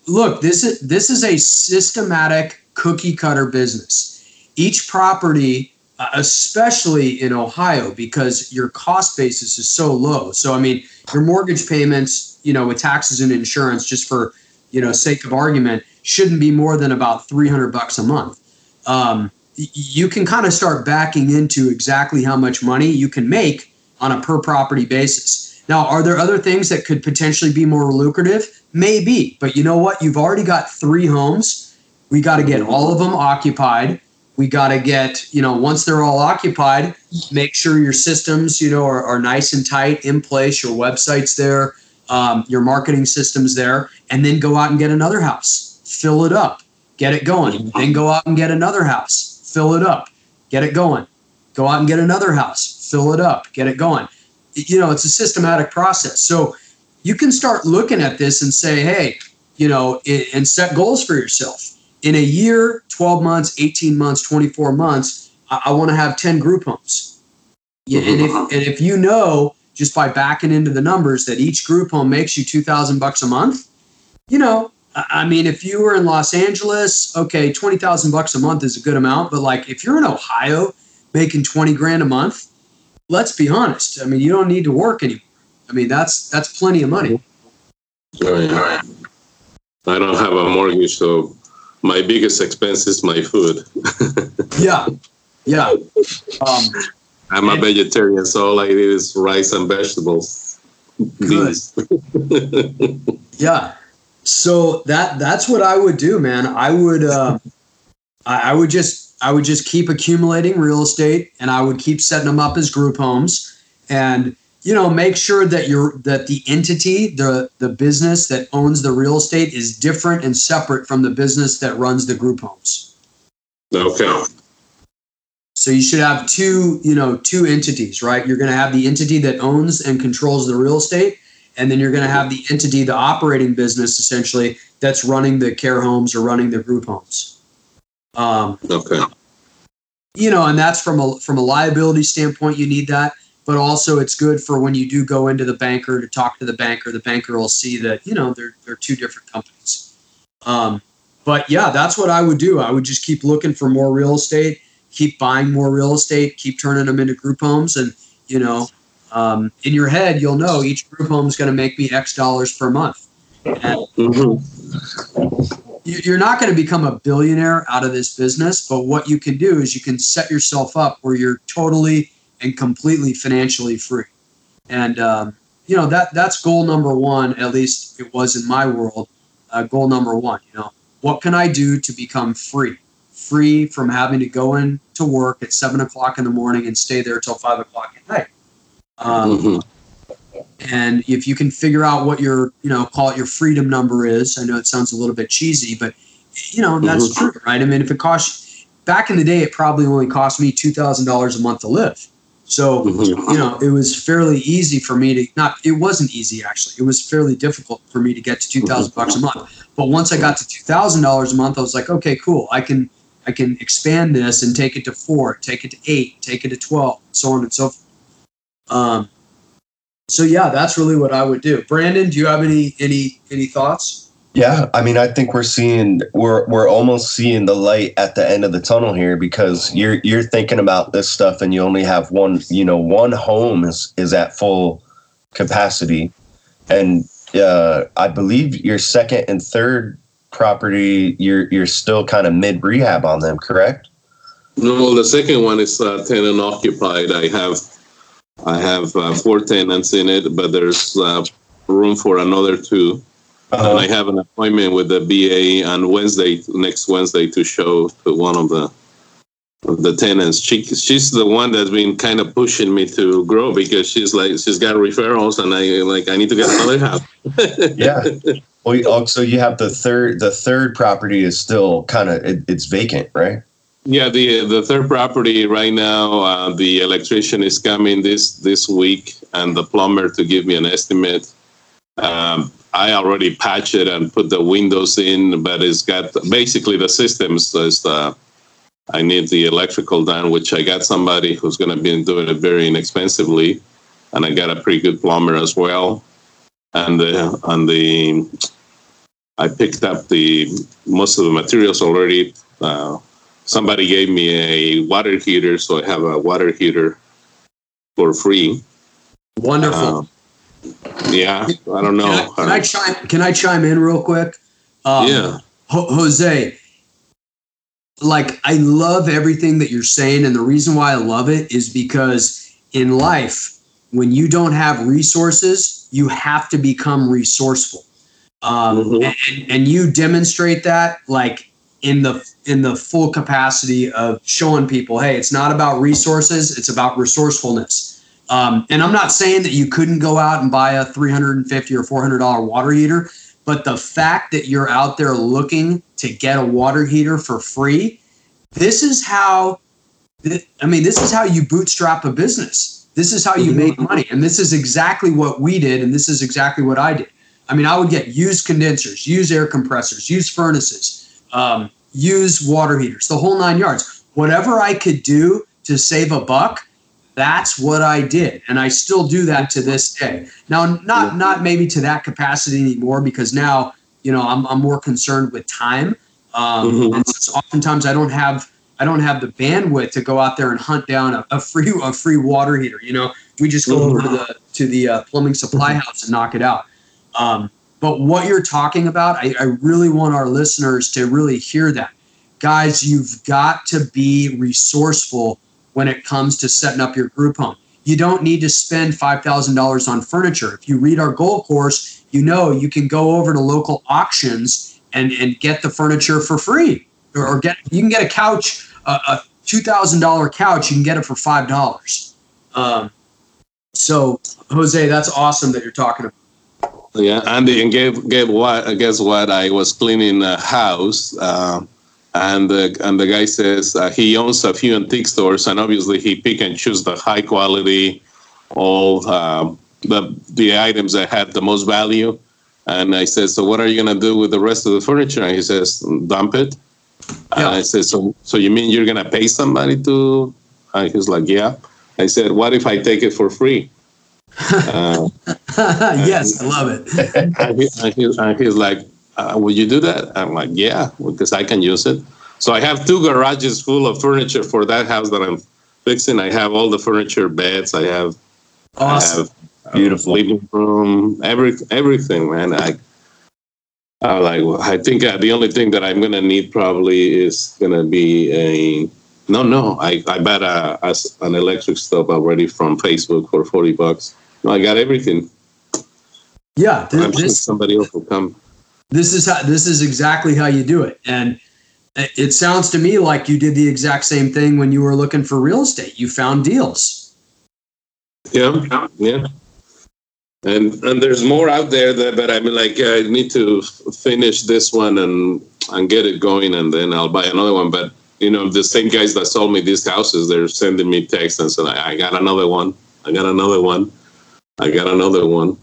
look, this is this is a systematic cookie cutter business. Each property, uh, especially in Ohio, because your cost basis is so low. So, I mean, your mortgage payments, you know, with taxes and insurance, just for you know sake of argument, shouldn't be more than about three hundred bucks a month. Um, y- you can kind of start backing into exactly how much money you can make on a per property basis. Now, are there other things that could potentially be more lucrative? Maybe, but you know what? You've already got three homes. We got to get all of them occupied. We got to get, you know, once they're all occupied, make sure your systems, you know, are, are nice and tight in place, your website's there, um, your marketing system's there, and then go out and get another house, fill it up, get it going. Then go out and get another house, fill it up, get it going. Go out and get another house, fill it up, get it going. You know, it's a systematic process. So you can start looking at this and say, hey, you know, and set goals for yourself. In a year, twelve months, eighteen months, twenty-four months, I want to have ten group homes. Mm-hmm. And, if, and if you know, just by backing into the numbers, that each group home makes you two thousand bucks a month, you know, I mean, if you were in Los Angeles, okay, twenty thousand bucks a month is a good amount. But like if you're in Ohio, making twenty grand a month, let's be honest. I mean, you don't need to work anymore. I mean, that's that's plenty of money. Oh, yeah. I don't have a mortgage, so my biggest expense is my food. yeah, yeah. Um, I'm a vegetarian, so all I eat is rice and vegetables. Good. yeah. So that that's what I would do, man. I would uh, I, I would just. I would just keep accumulating real estate, and I would keep setting them up as group homes, and you know, make sure that you're that the entity, the the business that owns the real estate, is different and separate from the business that runs the group homes. Okay. So you should have two, you know, two entities, right? You're going to have the entity that owns and controls the real estate, and then you're going to have the entity, the operating business, essentially, that's running the care homes or running the group homes. Um, okay. You know, and that's from a from a liability standpoint, you need that, but also it's good for when you do go into the banker to talk to the banker. The banker will see that, you know, they're they're two different companies. Um, but yeah, that's what I would do. I would just keep looking for more real estate, keep buying more real estate, keep turning them into group homes, and you know, um, in your head you'll know each group home is going to make me X dollars per month. And, mm-hmm. You're not going to become a billionaire out of this business, but what you can do is you can set yourself up where you're totally and completely financially free. And, um, you know, that that's goal number one, at least it was in my world, uh, goal number one, you know, what can I do to become free? Free from having to go in to work at seven o'clock in the morning and stay there till five o'clock at night. Um, mm-hmm. And if you can figure out what your, you know, call it your freedom number is, I know it sounds a little bit cheesy, but, you know, that's mm-hmm. true, right? I mean, if it costs, back in the day, it probably only cost me two thousand dollars a month to live. So, mm-hmm. you know, it was fairly easy for me to not, it wasn't easy actually. It was fairly difficult for me to get to two thousand dollars mm-hmm. bucks a month. But once I got to two thousand dollars a month, I was like, okay, cool. I can, I can expand this and take it to four, take it to eight, take it to twelve, so on and so forth. Um, so yeah, that's really what I would do. Brandon, do you have any, any, any thoughts? Yeah. I mean, I think we're seeing, we're, we're almost seeing the light at the end of the tunnel here, because you're, you're thinking about this stuff and you only have one, you know, one home is, is at full capacity. And, uh, I believe your second and third property, you're, you're still kind of mid rehab on them, correct? No, the second one is uh, tenant occupied. I have, I have uh, four tenants in it, but there's uh, room for another two. Uh-huh. And I have an appointment with the B A on Wednesday, next Wednesday, to show to one of the of the tenants. She, she's the one that's been kind of pushing me to grow, because she's like, she's got referrals, and I like I need to get another house. Yeah. Well, so you have the third the third property is still kind of it, it's vacant, right? Yeah, the the third property right now, uh, the electrician is coming this this week, and the plumber to give me an estimate. Um, I already patched it and put the windows in, but it's got basically the systems. So it's the, I need the electrical done, which I got somebody who's going to be doing it very inexpensively, and I got a pretty good plumber as well. And the, and the I picked up the most of the materials already. Uh, somebody gave me a water heater, so I have a water heater for free. Wonderful. Uh, Yeah, I don't know. Can I, can I chime? Can I chime in real quick? Um, yeah, Ho- Jose. Like, I love everything that you're saying, and the reason why I love it is because in life, when you don't have resources, you have to become resourceful, um, mm-hmm. and, and you demonstrate that, like in the in the full capacity of showing people, hey, it's not about resources; it's about resourcefulness. Um, and I'm not saying that you couldn't go out and buy a three hundred fifty dollars or four hundred dollars water heater, but the fact that you're out there looking to get a water heater for free, this is how, th- I mean, this is how you bootstrap a business. This is how you make money. And this is exactly what we did. And this is exactly what I did. I mean, I would get used condensers, use air compressors, use furnaces, um, use water heaters, the whole nine yards, whatever I could do to save a buck. That's what I did. And I still do that to this day. Now, not, not maybe to that capacity anymore, because now, you know, I'm, I'm more concerned with time. Um, mm-hmm. And so oftentimes I don't have, I don't have the bandwidth to go out there and hunt down a, a free, a free water heater. You know, we just go over to the, to the uh, plumbing supply house and knock it out. Um, but what you're talking about, I, I really want our listeners to really hear that. Guys, you've got to be resourceful when it comes to setting up your group home. You don't need to spend five thousand dollars on furniture. If you read our goal course, you know you can go over to local auctions and, and get the furniture for free. Or, or get you can get a couch, uh, a two thousand dollars couch, you can get it for five dollars. Um, so, Jose, that's awesome that you're talking about. Yeah, Andy, and gave, gave what, guess what? I was cleaning a house, um, And the, and the guy says uh, he owns a few antique stores, and obviously he pick and choose the high quality, all um, the the items that had the most value. And I said, so what are you going to do with the rest of the furniture? And he says, dump it. Yeah. And I said, so so you mean you're going to pay somebody to? And he's like, yeah. I said, what if I take it for free? uh, yes, and, I love it. and, he, and, he, and he's like, Uh, will you do that? I'm like, yeah, because I can use it. So I have two garages full of furniture for that house that I'm fixing. I have all the furniture, beds. I have, awesome. I have beautiful living room, every everything, man. I, I like. Well, I think uh, the only thing that I'm gonna need probably is gonna be a. No, no, I I bought a, a an electric stove already from Facebook for forty bucks. No, I got everything. Yeah, this, I'm sure somebody else will come. This is how, this is exactly how you do it. And it sounds to me like you did the exact same thing when you were looking for real estate. You found deals. Yeah. Yeah. And, and there's more out there that, but I mean, like, I need to finish this one and, and get it going, and then I'll buy another one. But you know, the same guys that sold me these houses, they're sending me texts and saying, I got another one, I got another one, I got another one.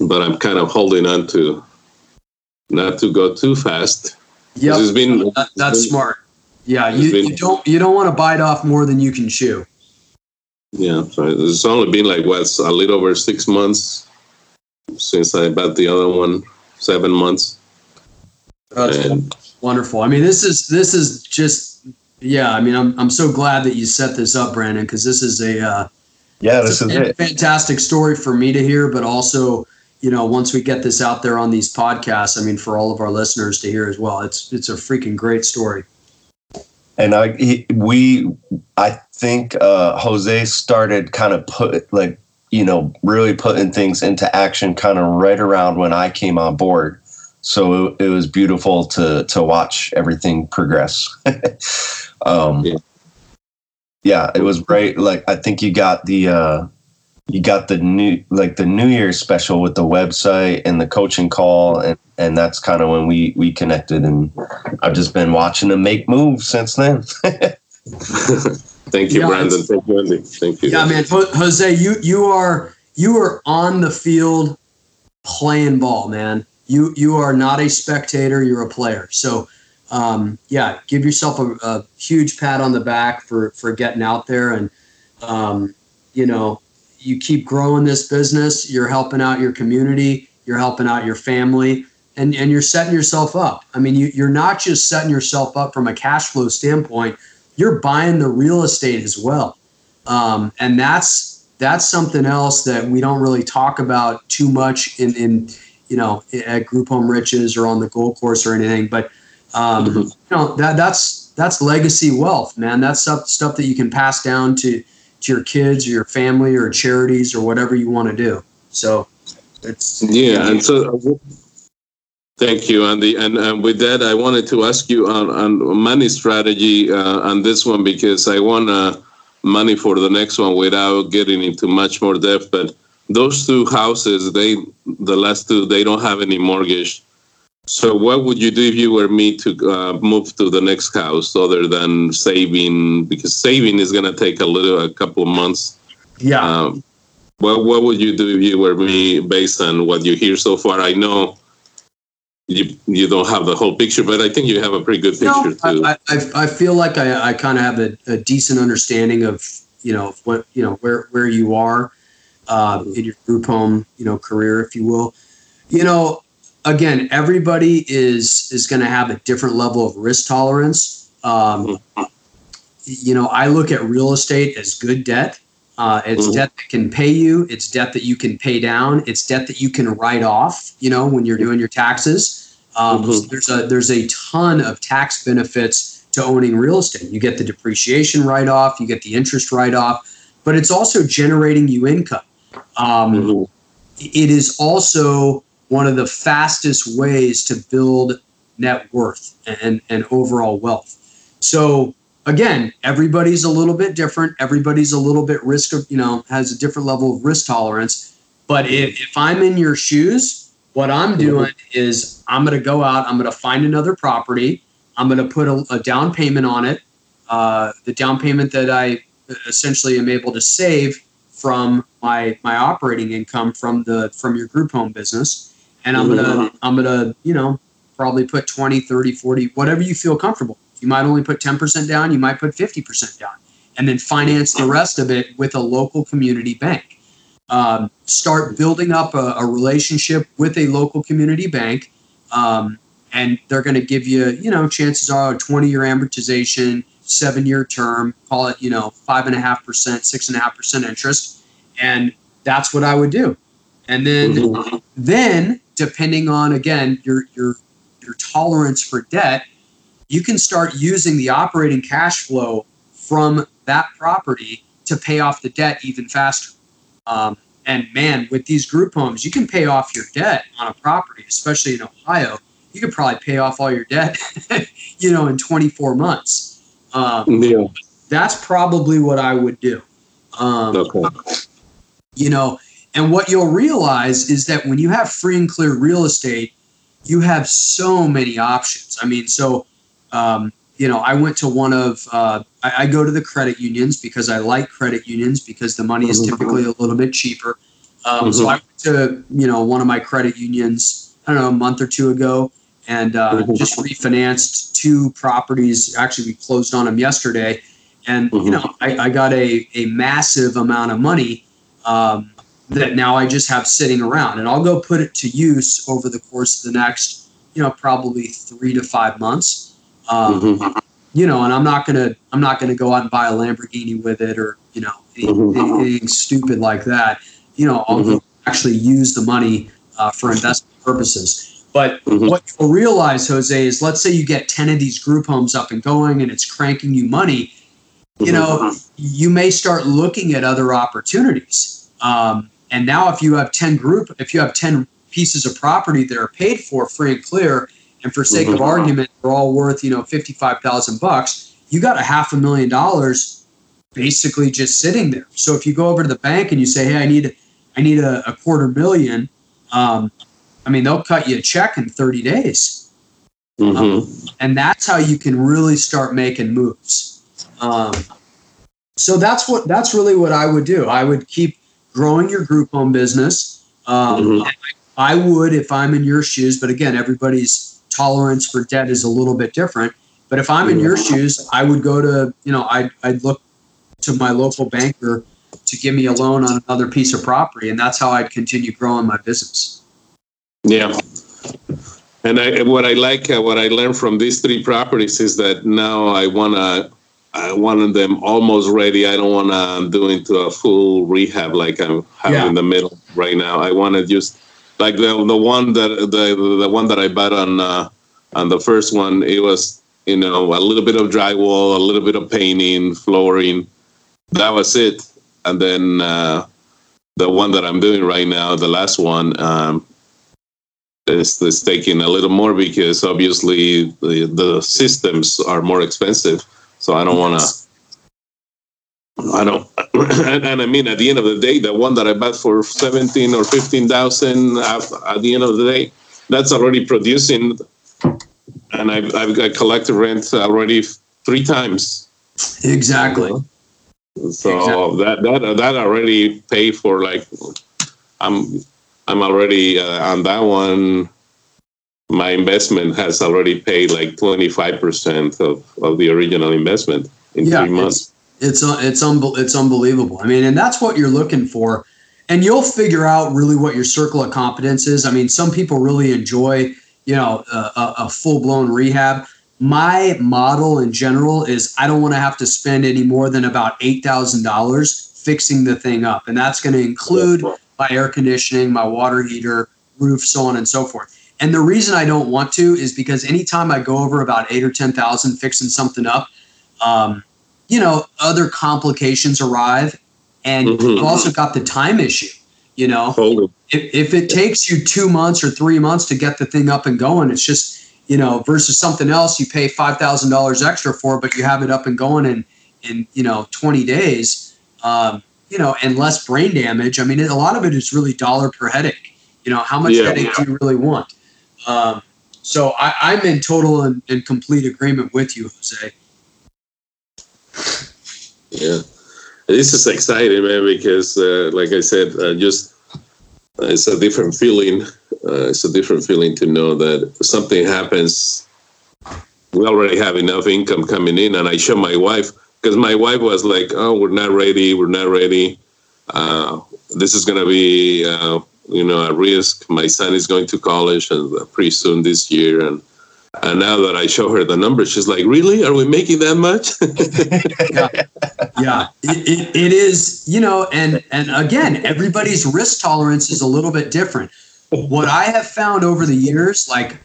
But I'm kind of holding on to not to go too fast. Yeah, that's been, smart. Yeah, you, been, you don't you don't want to bite off more than you can chew. Yeah, so it's only been like what's a little over six months since I bought the other one, seven months. That's and, wonderful. I mean, this is this is just yeah. I mean, I'm I'm so glad that you set this up, Brandon, because this is a uh, yeah, this is a fantastic story for me to hear, but also, you know, once we get this out there on these podcasts, I mean, for all of our listeners to hear as well, it's it's a freaking great story. And I we I think uh, Jose started kind of put like you know really putting things into action kind of right around when I came on board. So it, it was beautiful to to watch everything progress. um, yeah. yeah, it was great. Like I think you got the. Uh, You got the new like the New Year's special with the website and the coaching call, and, and that's kind of when we, we connected. And I've just been watching them make moves since then. Thank you, yeah, Brandon. Thank you, Andy. Thank you. Yeah, man, Jose, you you are you are on the field playing ball, man. You you are not a spectator; you're a player. So, um, yeah, give yourself a, a huge pat on the back for for getting out there, and um, you know. You keep growing this business, you're helping out your community, you're helping out your family, and, and you're setting yourself up. I mean, you, you're not just setting yourself up from a cash flow standpoint, you're buying the real estate as well. Um, and that's that's something else that we don't really talk about too much in, in you know, at Group Home Riches or on the Gold Course or anything. But um, mm-hmm. you know, that that's that's legacy wealth, man. That's stuff, stuff that you can pass down to to your kids or your family or charities or whatever you want to do. So it's yeah. And so thank you, Andy. And, and with that, I wanted to ask you on, on money strategy uh, on this one, because I want uh, money for the next one without getting into much more depth. But those two houses, they, the last two, they don't have any mortgage. So what would you do if you were me to uh, move to the next house other than saving? Because saving is going to take a little, a couple of months. Yeah. Um, well, what would you do if you were me based on what you hear so far? I know you you don't have the whole picture, but I think you have a pretty good picture no, too. I, I I feel like I, I kind of have a, a decent understanding of, you know, what, you know, where, where you are uh, in your group home, you know, career, if you will, you know. Again, everybody is is going to have a different level of risk tolerance. Um, you know, I look at real estate as good debt. Uh, it's mm-hmm. debt that can pay you. It's debt that you can pay down. It's debt that you can write off, you know, when you're doing your taxes. Um, mm-hmm. so there's a there's a ton of tax benefits to owning real estate. You get the depreciation write-off. You get the interest write-off. But it's also generating you income. Um, mm-hmm. It is also one of the fastest ways to build net worth and, and overall wealth. So again, everybody's a little bit different. Everybody's a little bit risk of, you know, has a different level of risk tolerance. But if, if I'm in your shoes, what I'm doing is I'm going to go out, I'm going to find another property. I'm going to put a, a down payment on it. Uh, the down payment that I essentially am able to save from my, my operating income from the, from your group home business. And I'm going to, I'm going to, you know, probably put twenty, thirty, forty, whatever you feel comfortable. You might only put ten percent down. You might put fifty percent down and then finance the rest of it with a local community bank. Um, start building up a, a relationship with a local community bank. Um, and they're going to give you, you know, chances are a twenty year amortization, seven year term, call it, you know, five and a half percent, six and a half percent interest. And that's what I would do. And then, mm-hmm. then depending on, again, your your your tolerance for debt, you can start using the operating cash flow from that property to pay off the debt even faster. Um, and man, with these group homes, you can pay off your debt on a property, especially in Ohio. You could probably pay off all your debt, you know, in twenty-four months. Um, yeah. That's probably what I would do. Um, okay. You know. And what you'll realize is that when you have free and clear real estate, you have so many options. I mean, so um, you know, I went to one of, uh, I, I go to the credit unions because I like credit unions because the money is typically a little bit cheaper. Um, mm-hmm. So I went to, you know, one of my credit unions, I don't know, a month or two ago and uh, mm-hmm. just refinanced two properties. Actually, we closed on them yesterday. And, mm-hmm. you know, I, I got a, a massive amount of money um, that now I just have sitting around. And I'll go put it to use over the course of the next, you know, probably three to five months. Um, mm-hmm. You know, and I'm not gonna I'm not gonna go out and buy a Lamborghini with it or, you know, anything, mm-hmm. anything stupid like that. You know, I'll mm-hmm. actually use the money uh, for investment purposes. But mm-hmm. what you'll realize, Jose, is let's say you get ten of these group homes up and going and it's cranking you money. You know, you may start looking at other opportunities. Um, and now if you have ten group, if you have ten pieces of property that are paid for free and clear, and for sake mm-hmm. of argument, they're all worth, you know, fifty-five thousand bucks, you got a half a million dollars basically just sitting there. So if you go over to the bank and you say, hey, I need, I need a, a quarter million. Um, I mean, they'll cut you a check in thirty days. Mm-hmm. Um, and that's how you can really start making moves. Um, so that's what, that's really what I would do. I would keep growing your group home business. Um, mm-hmm. I would, if I'm in your shoes, but again, everybody's tolerance for debt is a little bit different, but if I'm mm-hmm. in your shoes, I would go to, you know, I'd, I'd look to my local banker to give me a loan on another piece of property. And that's how I'd continue growing my business. Yeah. And I, what I like, uh, what I learned from these three properties is that now I want to, I wanted them almost ready. I don't want to do into a full rehab like I'm having yeah. in the middle right now. I want to just like the the one that the the one that I bought on uh, on the first one. It was, you know, a little bit of drywall, a little bit of painting, flooring. That was it. And then uh, the one that I'm doing right now, the last one, um, is is taking a little more because obviously the the systems are more expensive. So I don't want to, I don't, and, and I mean, at the end of the day, the one that I bought for seventeen or fifteen thousand at the end of the day, that's already producing. And I've, I've got collected rent already three times. Exactly. So exactly. that, that, that already paid for, like, I'm, I'm already uh, on that one. My investment has already paid like twenty-five percent of, of the original investment in yeah, three months. It's it's uh, it's, unbe- it's unbelievable. I mean, and that's what you're looking for. And you'll figure out really what your circle of competence is. I mean, some people really enjoy, you know, a, a full-blown rehab. My model in general is I don't want to have to spend any more than about eight thousand dollars fixing the thing up. And that's going to include my air conditioning, my water heater, roof, so on and so forth. And the reason I don't want to is because anytime I go over about eight or ten thousand fixing something up, um, you know, other complications arrive, and mm-hmm. you've also got the time issue. You know, totally. if, if it takes you two months or three months to get the thing up and going, it's just, you know, versus something else you pay five thousand dollars extra for, but you have it up and going in in you know twenty days, um, you know, and less brain damage. I mean, a lot of it is really dollar per headache. You know, how much yeah, headache yeah. do you really want? Um, so I, I'm in total and, and complete agreement with you, Jose. Yeah, this is exciting, man, because uh, like I said, uh, just uh, it's a different feeling. Uh, it's a different feeling to know that if something happens, we already have enough income coming in. And I show my wife, because my wife was like, oh, we're not ready. We're not ready. Uh, this is going to be... Uh, you know, at risk. My son is going to college and pretty soon this year. And and now that I show her the numbers, she's like, really? Are we making that much? yeah, yeah. It, it, it is, you know, and, and again, everybody's risk tolerance is a little bit different. What I have found over the years, like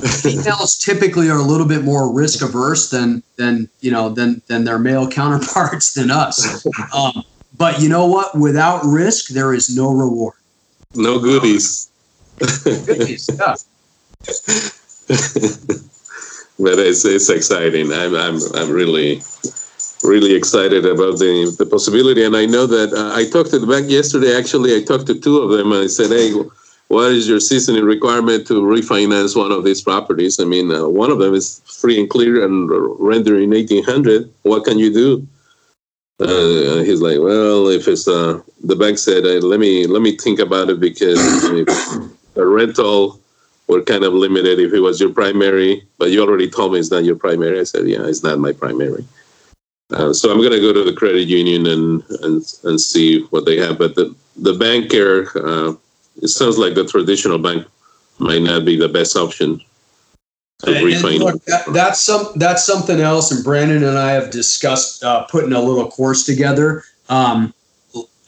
females typically are a little bit more risk averse than, than you know, than, than their male counterparts than us. Um, but you know what? Without risk, there is no reward. No goodies. goodies yeah. But it's it's exciting. I'm I'm I'm really really excited about the, the possibility. And I know that uh, I talked to the bank yesterday. Actually, I talked to two of them. And I said, hey, what is your seasoning requirement to refinance one of these properties? I mean, uh, one of them is free and clear and rendering eighteen hundred. What can you do? Uh, he's like, well, if it's uh, the bank said, uh, let me let me think about it, because a rental were kind of limited if it was your primary, but you already told me it's not your primary. I said, yeah, it's not my primary. Uh, so I'm going to go to the credit union and, and and see what they have. But the, the banker, uh, it sounds like the traditional bank might not be the best option to refinance. Look, that, that's, some, that's something else. And Brandon and I have discussed uh, putting a little course together, um,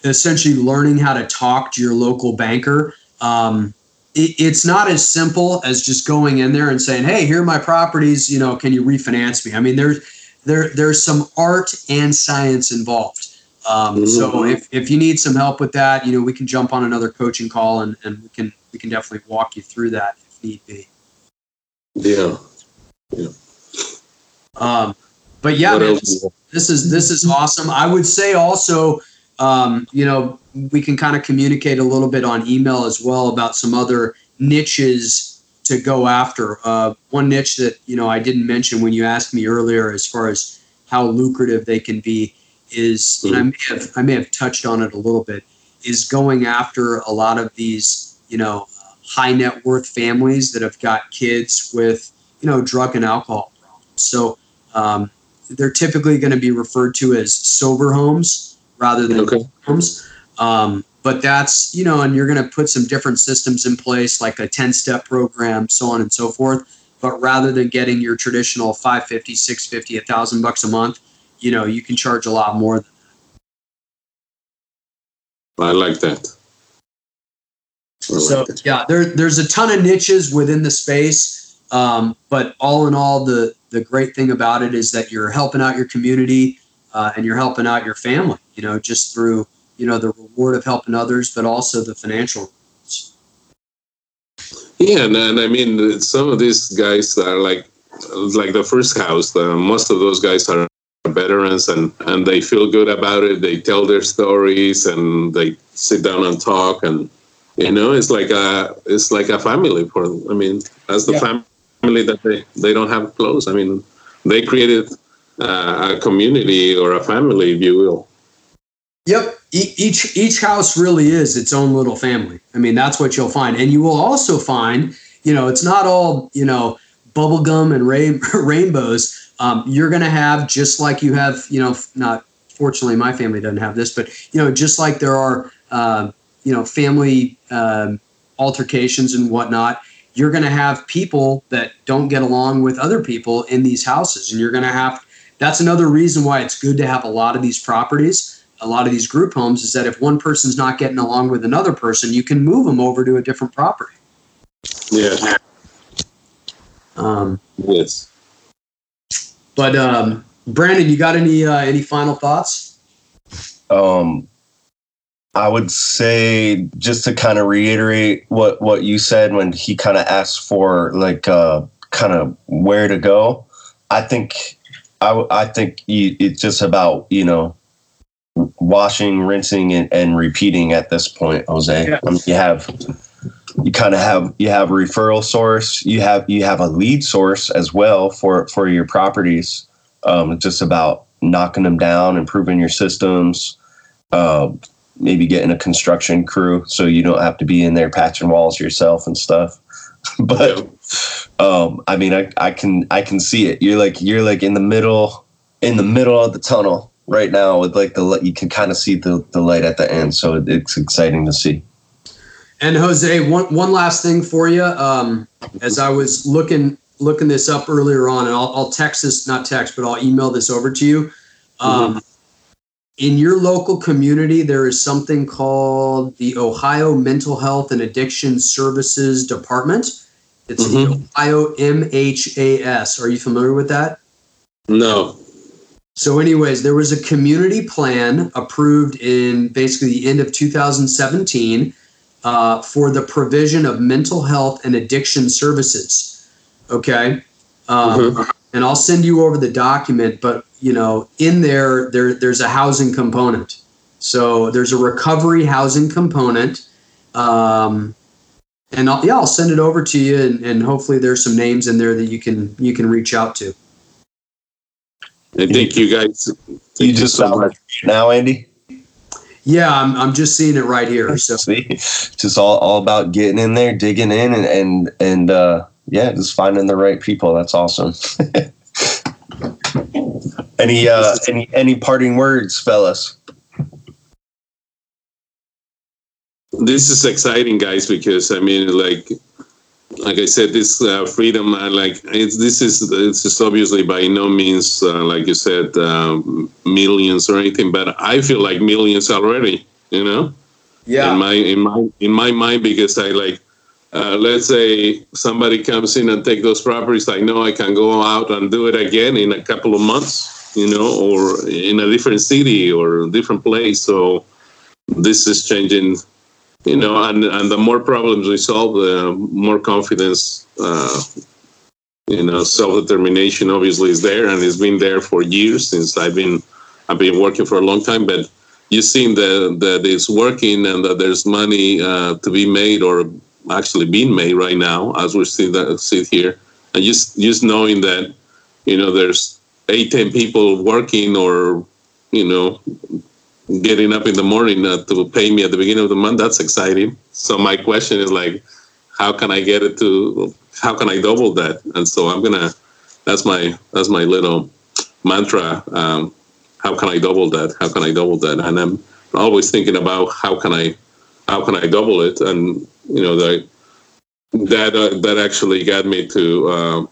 essentially learning how to talk to your local banker. Um, it, it's not as simple as just going in there and saying, hey, here are my properties, you know, can you refinance me? I mean, there's, There, there's some art and science involved. Um, so if, if you need some help with that, you know, we can jump on another coaching call and, and we can we can definitely walk you through that if need be. Yeah. Yeah. Um, but yeah, man, this, this is this is awesome. I would say also, um, you know, we can kind of communicate a little bit on email as well about some other niches to go after. Uh, one niche that, you know, I didn't mention when you asked me earlier, as far as how lucrative they can be, is, and I may have, I may have touched on it a little bit, is going after a lot of these, you know, high net worth families that have got kids with, you know, drug and alcohol problems. So um, they're typically going to be referred to as sober homes rather than okay. homes. Um, But that's, you know, and you're going to put some different systems in place, like a ten-step program, so on and so forth. But rather than getting your traditional five fifty, six fifty, a thousand bucks a month, you know, you can charge a lot more than that. I like that. I so like that. yeah, there, there's a ton of niches within the space, um, but all in all, the the great thing about it is that you're helping out your community uh, and you're helping out your family, you know, just through, you know, the reward of helping others, but also the financial rewards. Yeah, and, and I mean, some of these guys are like, like the first house, uh, most of those guys are veterans, and, and they feel good about it. They tell their stories, and they sit down and talk, and, you know, it's like a, it's like a family for them. I mean, as the yeah. family that they, they don't have close. I mean, they created uh, a community or a family, if you will. Yep. E- each each house really is its own little family. I mean, that's what you'll find. And you will also find, you know, it's not all, you know, bubblegum and rain- rainbows. Um, you're going to have, just like you have, you know, not fortunately my family doesn't have this, but, you know, just like there are, uh, you know, family um, altercations and whatnot, you're going to have people that don't get along with other people in these houses. And you're going to have, that's another reason why it's good to have a lot of these properties, a lot of these group homes, is that if one person's not getting along with another person, you can move them over to a different property. Yeah. Um, yes. But um, Brandon, you got any uh, any final thoughts? Um, I would say, just to kind of reiterate what what you said when he kind of asked for like uh, kind of where to go. I think I I think you, it's just about, you know, washing, rinsing, and, and repeating at this point, Jose. Yeah. I mean, you have, you kind of have, you have a referral source, you have, you have a lead source as well for, for your properties. Um, it's just about knocking them down, improving your systems, uh, maybe getting a construction crew so you don't have to be in there patching walls yourself and stuff. But, um, I mean, I, I can, I can see it. You're like, you're like in the middle, in the middle of the tunnel right now, with like the, you can kind of see the, the light at the end. So it's exciting to see. And Jose, one, one last thing for you. Um, as I was looking, looking this up earlier on, and I'll, I'll text this, not text, but I'll email this over to you. Um, mm-hmm. In your local community, there is something called the Ohio Mental Health and Addiction Services Department. It's mm-hmm. the I O M H A S. Are you familiar with that? No. So anyways, there was a community plan approved in basically the end of two thousand seventeen uh, for the provision of mental health and addiction services. Okay. Um, mm-hmm. And I'll send you over the document, but you know, in there, there, there's a housing component. So there's a recovery housing component. Um, And I'll, yeah, I'll send it over to you, and, and hopefully there's some names in there that you can you can reach out to. I think you guys. You just so much now, Andy. Yeah, I'm. I'm just seeing it right here. So see, just all, all about getting in there, digging in, and and and uh, yeah, just finding the right people. That's awesome. any uh, any any parting words, fellas? This is exciting, guys, because I mean, like, like I said, this uh, freedom, uh, like, it's, this is it's just obviously by no means, uh, like you said, um, millions or anything, but I feel like millions already, you know? Yeah. In my in my in my mind, because I like, uh, let's say somebody comes in and take those properties, I know I can go out and do it again in a couple of months, you know, or in a different city or a different place. So this is changing. You know, and, and the more problems we solve, the more confidence, uh, you know, self-determination obviously is there, and it's been there for years since I've been, I've been working for a long time, but you've seen that, that it's working and that there's money uh, to be made or actually being made right now as we see that, sit here. And just, just knowing that, you know, there's eight, ten people working or, you know, getting up in the morning uh, to pay me at the beginning of the month, that's exciting. So my question is like, how can I get it to, how can I double that? And so I'm going to, that's my, that's my little mantra. Um, how can I double that? How can I double that? And I'm always thinking about how can I, how can I double it? And, you know, the, that, uh, that actually got me to uh,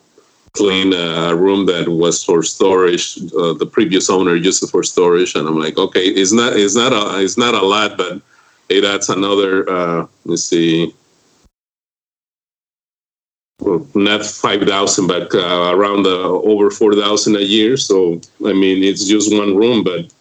clean a room that was for storage. Uh, the previous owner used it for storage, and I'm like, okay, it's not, it's not a, it's not a lot, but it adds another. Uh, let's see, well, not five thousand, but uh, around uh, over four thousand a year. So I mean, it's just one room, but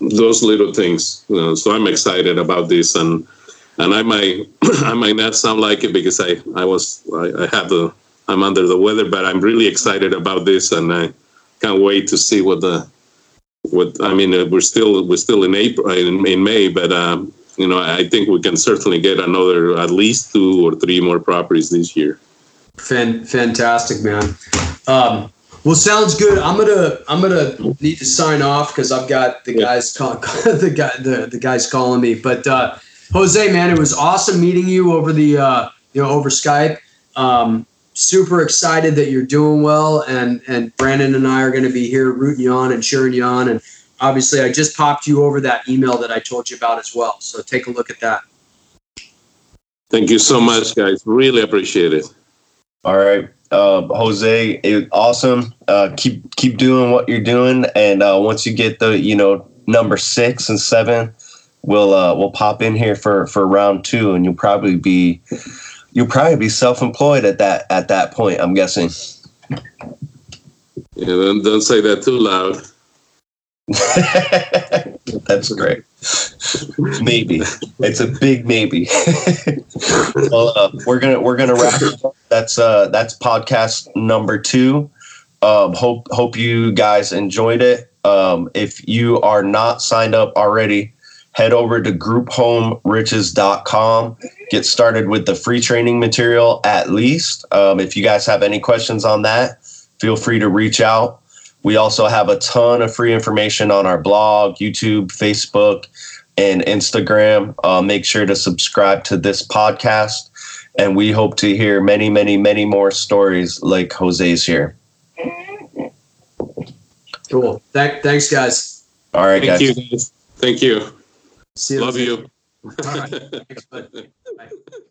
those little things. You know, so I'm excited about this, and and I might I might not sound like it because I I was I, I had the. I'm under the weather, but I'm really excited about this, and I can't wait to see what the what I mean. We're still we're still in April, in, in May, but um, you know, I think we can certainly get another at least two or three more properties this year. Fan- fantastic, man. Um, well, sounds good. I'm gonna I'm gonna need to sign off because I've got the guys call, the guy the, the guys calling me. But uh, Jose, man, it was awesome meeting you over the uh, you know over Skype. Um, Super excited that you're doing well, and and Brandon and I are going to be here rooting you on and cheering you on. And obviously, I just popped you over that email that I told you about as well. So take a look at that. Thank you so much, guys. Really appreciate it. All right, uh, Jose, it, awesome. Uh, keep keep doing what you're doing, and uh, once you get the you know number six and seven, we'll uh, we'll pop in here for for round two, and you'll probably be. You'll probably be self-employed at that at that point, I'm guessing. Yeah, don't, don't say that too loud. That's great. Maybe it's a big maybe. Well, uh, we're gonna we're gonna wrap it up. That's uh that's podcast number two. Um, hope hope you guys enjoyed it. Um, if you are not signed up already, head over to group home riches dot com. Get started with the free training material at least. Um, if you guys have any questions on that, feel free to reach out. We also have a ton of free information on our blog, YouTube, Facebook, and Instagram. Uh, make sure to subscribe to this podcast. And we hope to hear many, many, many more stories like Jose's here. Cool. Th- thanks, guys. All right, Thank guys. Thank you. Thank you. See you. Love you. All right. Thanks, bud. Bye.